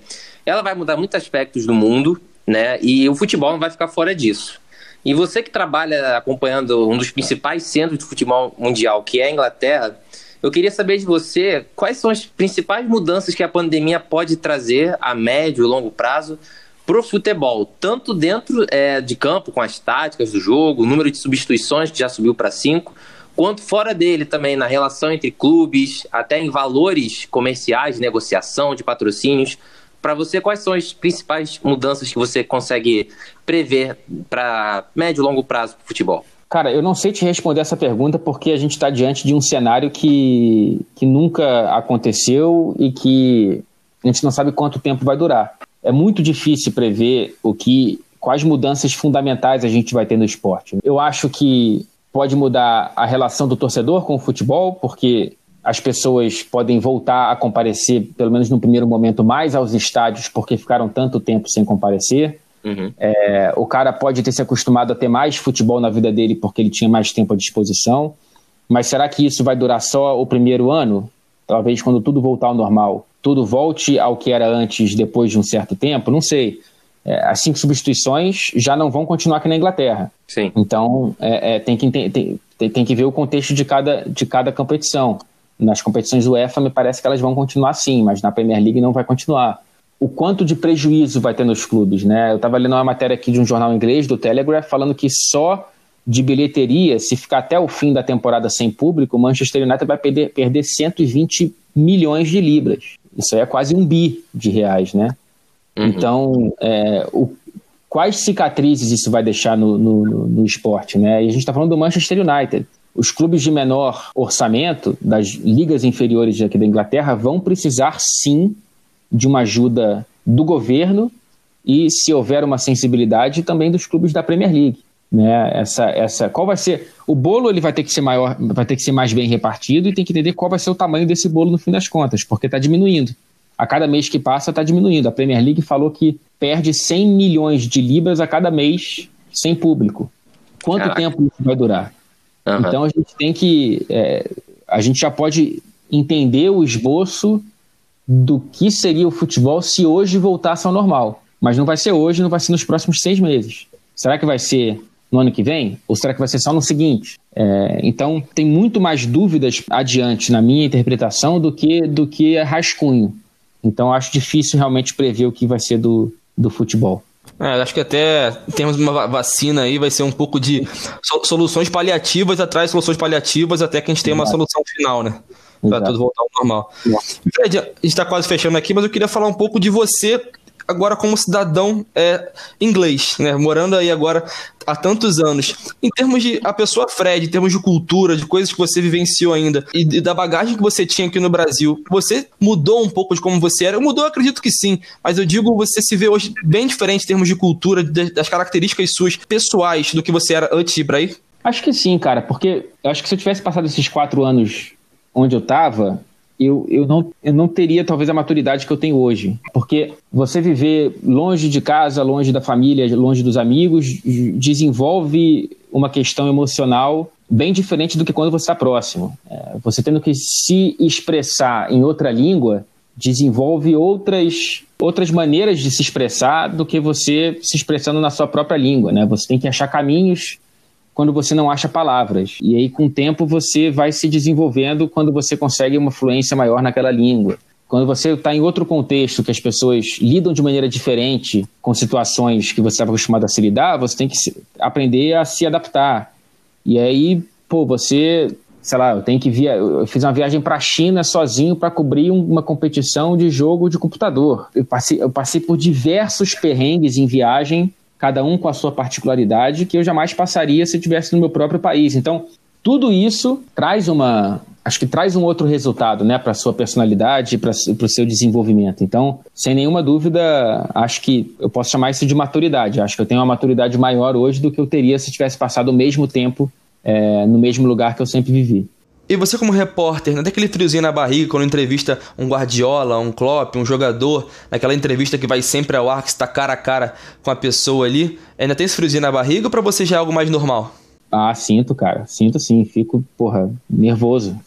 ela vai mudar muitos aspectos do mundo, né, e o futebol não vai ficar fora disso. E você que trabalha acompanhando um dos principais centros de futebol mundial, que é a Inglaterra, eu queria saber de você quais são as principais mudanças que a pandemia pode trazer a médio e longo prazo para o futebol, tanto dentro de campo, com as táticas do jogo, o número de substituições que já subiu para 5, quanto fora dele também, na relação entre clubes, até em valores comerciais, negociação de patrocínios. Para você, quais são as principais mudanças que você consegue prever para médio e longo prazo para o futebol? Cara, eu não sei te responder essa pergunta porque a gente está diante de um cenário que nunca aconteceu e que a gente não sabe quanto tempo vai durar. É muito difícil prever quais mudanças fundamentais a gente vai ter no esporte. Eu acho que pode mudar a relação do torcedor com o futebol, porque as pessoas podem voltar a comparecer, pelo menos no primeiro momento, mais aos estádios porque ficaram tanto tempo sem comparecer. Uhum. O cara pode ter se acostumado a ter mais futebol na vida dele porque ele tinha mais tempo à disposição, mas será que isso vai durar só o primeiro ano? Talvez quando tudo voltar ao normal, tudo volte ao que era antes depois de um certo tempo, não sei. As 5 substituições já não vão continuar aqui na Inglaterra. Sim. Então tem que ver o contexto de cada competição. Nas competições do UEFA me parece que elas vão continuar sim, mas na Premier League não vai continuar. O quanto de prejuízo vai ter nos clubes, né? Eu estava lendo uma matéria aqui de um jornal inglês, do Telegraph, falando que só de bilheteria, se ficar até o fim da temporada sem público, o Manchester United vai perder 120 milhões de libras. Isso aí é quase R$1 bilhão, né? Uhum. Então, quais cicatrizes isso vai deixar no esporte, né? E a gente está falando do Manchester United. Os clubes de menor orçamento, das ligas inferiores aqui da Inglaterra, vão precisar, sim, de uma ajuda do governo e, se houver uma sensibilidade, também dos clubes da Premier League, né? Qual vai ser o bolo? Ele vai ter que ser maior, vai ter que ser mais bem repartido e tem que entender qual vai ser o tamanho desse bolo no fim das contas, porque está diminuindo. A cada mês que passa está diminuindo. A Premier League falou que perde 100 milhões de libras a cada mês sem público. Quanto tempo isso vai durar? Uhum. Então a gente tem que a gente já pode entender o esboço do que seria o futebol se hoje voltasse ao normal. Mas não vai ser hoje, não vai ser nos próximos 6 meses. Será que vai ser no ano que vem? Ou será que vai ser só no seguinte? Então, tem muito mais dúvidas adiante, na minha interpretação, do que rascunho. Então, acho difícil realmente prever o que vai ser do futebol. Acho que até termos uma vacina aí vai ser um pouco de soluções paliativas atrás de soluções paliativas até que a gente tenha uma solução final, né? Para tudo voltar ao normal. Fred, a gente está quase fechando aqui, mas eu queria falar um pouco de você agora como cidadão inglês, né? Morando aí agora há tantos anos. Em termos de a pessoa Fred, em termos de cultura, de coisas que você vivenciou ainda e da bagagem que você tinha aqui no Brasil, você mudou um pouco de como você era? Mudou, acredito que sim, mas eu digo, você se vê hoje bem diferente em termos de cultura, das características suas pessoais do que você era antes de ir para aí? Acho que sim, cara, porque eu acho que se eu tivesse passado esses 4 anos onde eu tava, eu não teria talvez a maturidade que eu tenho hoje, porque você viver longe de casa, longe da família, longe dos amigos, desenvolve uma questão emocional bem diferente do que quando você está próximo. Você tendo que se expressar em outra língua, desenvolve outras maneiras de se expressar do que você se expressando na sua própria língua, né? Você tem que achar caminhos quando você não acha palavras. E aí, com o tempo, você vai se desenvolvendo quando você consegue uma fluência maior naquela língua. Quando você está em outro contexto, que as pessoas lidam de maneira diferente com situações que você estava acostumado a se lidar, você tem que aprender a se adaptar. E aí, você... Sei lá, eu fiz uma viagem para a China sozinho para cobrir uma competição de jogo de computador. Eu passei por diversos perrengues em viagem, cada um com a sua particularidade, que eu jamais passaria se eu estivesse no meu próprio país. Então, tudo isso traz um outro resultado, né, para a sua personalidade, para o seu desenvolvimento. Então, sem nenhuma dúvida, acho que eu posso chamar isso de maturidade. Acho que eu tenho uma maturidade maior hoje do que eu teria se eu tivesse passado o mesmo tempo no mesmo lugar que eu sempre vivi. E você como repórter, não tem aquele friozinho na barriga quando entrevista um Guardiola, um Klopp, um jogador, naquela entrevista que vai sempre ao ar, que está cara a cara com a pessoa ali, ainda tem esse friozinho na barriga ou para você já é algo mais normal? Ah, sinto, cara. Sinto sim. Fico, nervoso.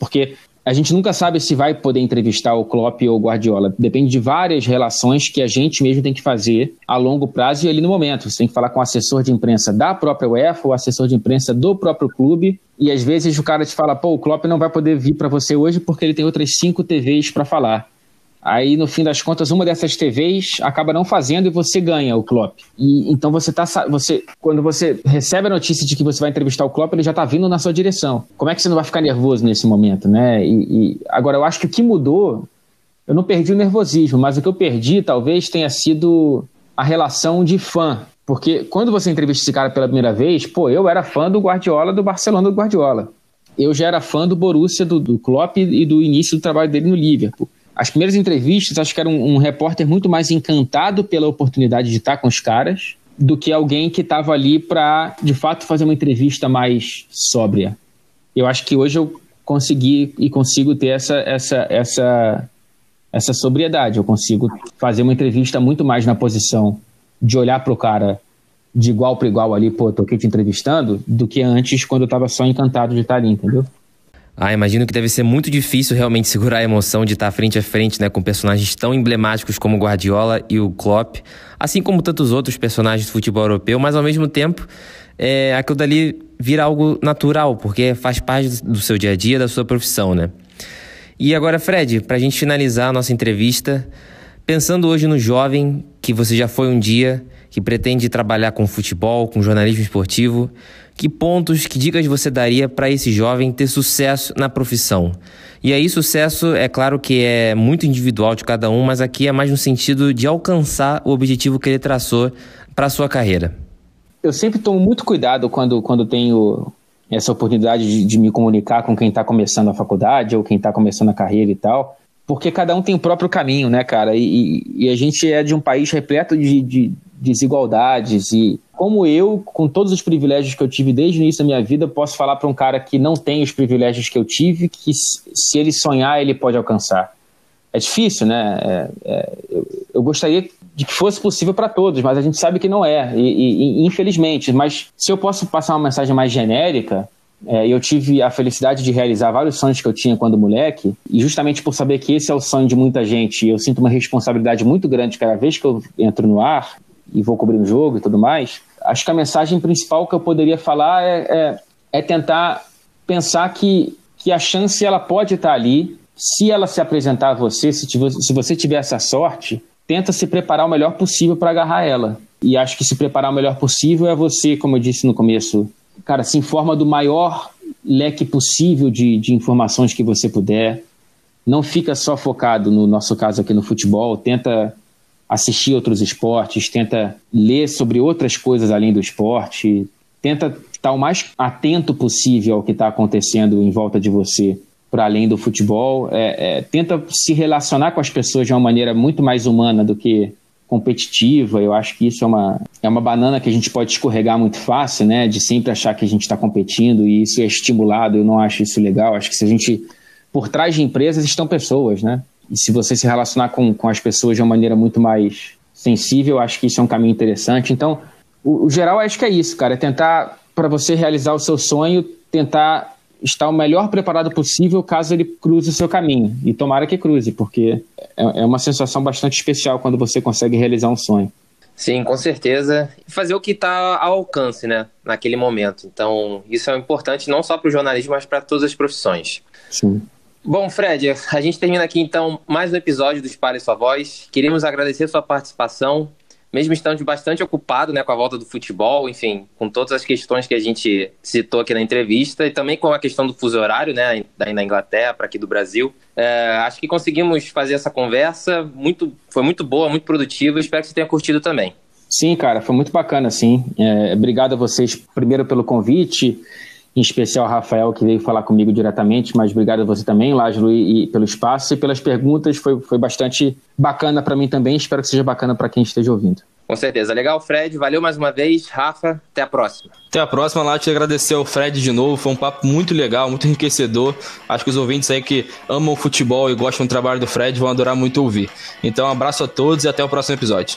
Porque a gente nunca sabe se vai poder entrevistar o Klopp ou o Guardiola. Depende de várias relações que a gente mesmo tem que fazer a longo prazo e ali no momento. Você tem que falar com o assessor de imprensa da própria UEFA, o assessor de imprensa do próprio clube. E às vezes o cara te fala, o Klopp não vai poder vir para você hoje porque ele tem outras 5 TVs para falar. Aí, no fim das contas, uma dessas TVs acaba não fazendo e você ganha o Klopp. E, então, quando você recebe a notícia de que você vai entrevistar o Klopp, ele já está vindo na sua direção. Como é que você não vai ficar nervoso nesse momento, né? Agora, eu acho que o que mudou, eu não perdi o nervosismo, mas o que eu perdi talvez tenha sido a relação de fã. Porque quando você entrevista esse cara pela primeira vez, eu era fã do Guardiola, do Barcelona do Guardiola. Eu já era fã do Borussia, do Klopp e do início do trabalho dele no Liverpool. As primeiras entrevistas, acho que era um repórter muito mais encantado pela oportunidade de estar com os caras do que alguém que estava ali para, de fato, fazer uma entrevista mais sóbria. Eu acho que hoje eu consegui e consigo ter essa sobriedade. Eu consigo fazer uma entrevista muito mais na posição de olhar para o cara de igual para igual ali, tô aqui te entrevistando, do que antes, quando eu estava só encantado de estar ali, entendeu? Ah, imagino que deve ser muito difícil realmente segurar a emoção de estar frente a frente, né, com personagens tão emblemáticos como o Guardiola e o Klopp, assim como tantos outros personagens do futebol europeu, mas ao mesmo tempo aquilo dali vira algo natural, porque faz parte do seu dia a dia, da sua profissão, né? E agora, Fred, para a gente finalizar a nossa entrevista, pensando hoje no jovem que você já foi um dia, que pretende trabalhar com futebol, com jornalismo esportivo, que dicas você daria para esse jovem ter sucesso na profissão? E aí sucesso, é claro que é muito individual de cada um, mas aqui é mais no sentido de alcançar o objetivo que ele traçou para a sua carreira. Eu sempre tomo muito cuidado quando tenho essa oportunidade de me comunicar com quem está começando a faculdade ou quem está começando a carreira e tal, porque cada um tem o próprio caminho, né, cara? E a gente é de um país repleto de desigualdades e como eu, com todos os privilégios que eu tive desde o início da minha vida, posso falar para um cara que não tem os privilégios que eu tive, que se ele sonhar, ele pode alcançar. É difícil, né? Eu gostaria de que fosse possível para todos, mas a gente sabe que não é, e infelizmente. Mas se eu posso passar uma mensagem mais genérica, eu tive a felicidade de realizar vários sonhos que eu tinha quando moleque, e justamente por saber que esse é o sonho de muita gente, eu sinto uma responsabilidade muito grande cada vez que eu entro no ar, e vou cobrir um jogo e tudo mais, acho que a mensagem principal que eu poderia falar é tentar pensar que a chance ela pode estar ali, se ela se apresentar a você, se você tiver essa sorte, tenta se preparar o melhor possível para agarrar ela. E acho que se preparar o melhor possível é você, como eu disse no começo, cara, se informa do maior leque possível de informações que você puder. Não fica só focado, no nosso caso aqui no futebol, tenta assistir outros esportes, tenta ler sobre outras coisas além do esporte, tenta estar o mais atento possível ao que está acontecendo em volta de você, para além do futebol, tenta se relacionar com as pessoas de uma maneira muito mais humana do que competitiva. Eu acho que isso é uma banana que a gente pode escorregar muito fácil, né? De sempre achar que a gente está competindo, e isso é estimulado. Eu não acho isso legal. Acho que se a gente... Por trás de empresas estão pessoas, né? E se você se relacionar com as pessoas de uma maneira muito mais sensível, acho que isso é um caminho interessante. Então, o geral acho que é isso, cara. É tentar, para você realizar o seu sonho, tentar estar o melhor preparado possível caso ele cruze o seu caminho. E tomara que cruze, porque é uma sensação bastante especial quando você consegue realizar um sonho. Sim, com certeza. Fazer o que está ao alcance, né? Naquele momento. Então, isso é importante não só para o jornalismo, mas para todas as profissões. Sim. Bom, Fred, a gente termina aqui, então, mais um episódio do Espalhe Sua Voz. Queremos agradecer sua participação, mesmo estando bastante ocupado, né, com a volta do futebol, enfim, com todas as questões que a gente citou aqui na entrevista, e também com a questão do fuso horário, né, daí na Inglaterra para aqui do Brasil. Acho que conseguimos fazer essa conversa, foi muito boa, muito produtiva, espero que você tenha curtido também. Sim, cara, foi muito bacana, sim. Obrigado a vocês, primeiro, pelo convite, em especial Rafael, que veio falar comigo diretamente, mas obrigado a você também, Lázaro, e pelo espaço e pelas perguntas, foi bastante bacana para mim também, espero que seja bacana para quem esteja ouvindo. Com certeza, legal, Fred, valeu mais uma vez, Rafa, até a próxima. Até a próxima, Lázaro, te agradecer ao Fred de novo, foi um papo muito legal, muito enriquecedor, acho que os ouvintes aí que amam o futebol e gostam do trabalho do Fred vão adorar muito ouvir. Então, um abraço a todos e até o próximo episódio.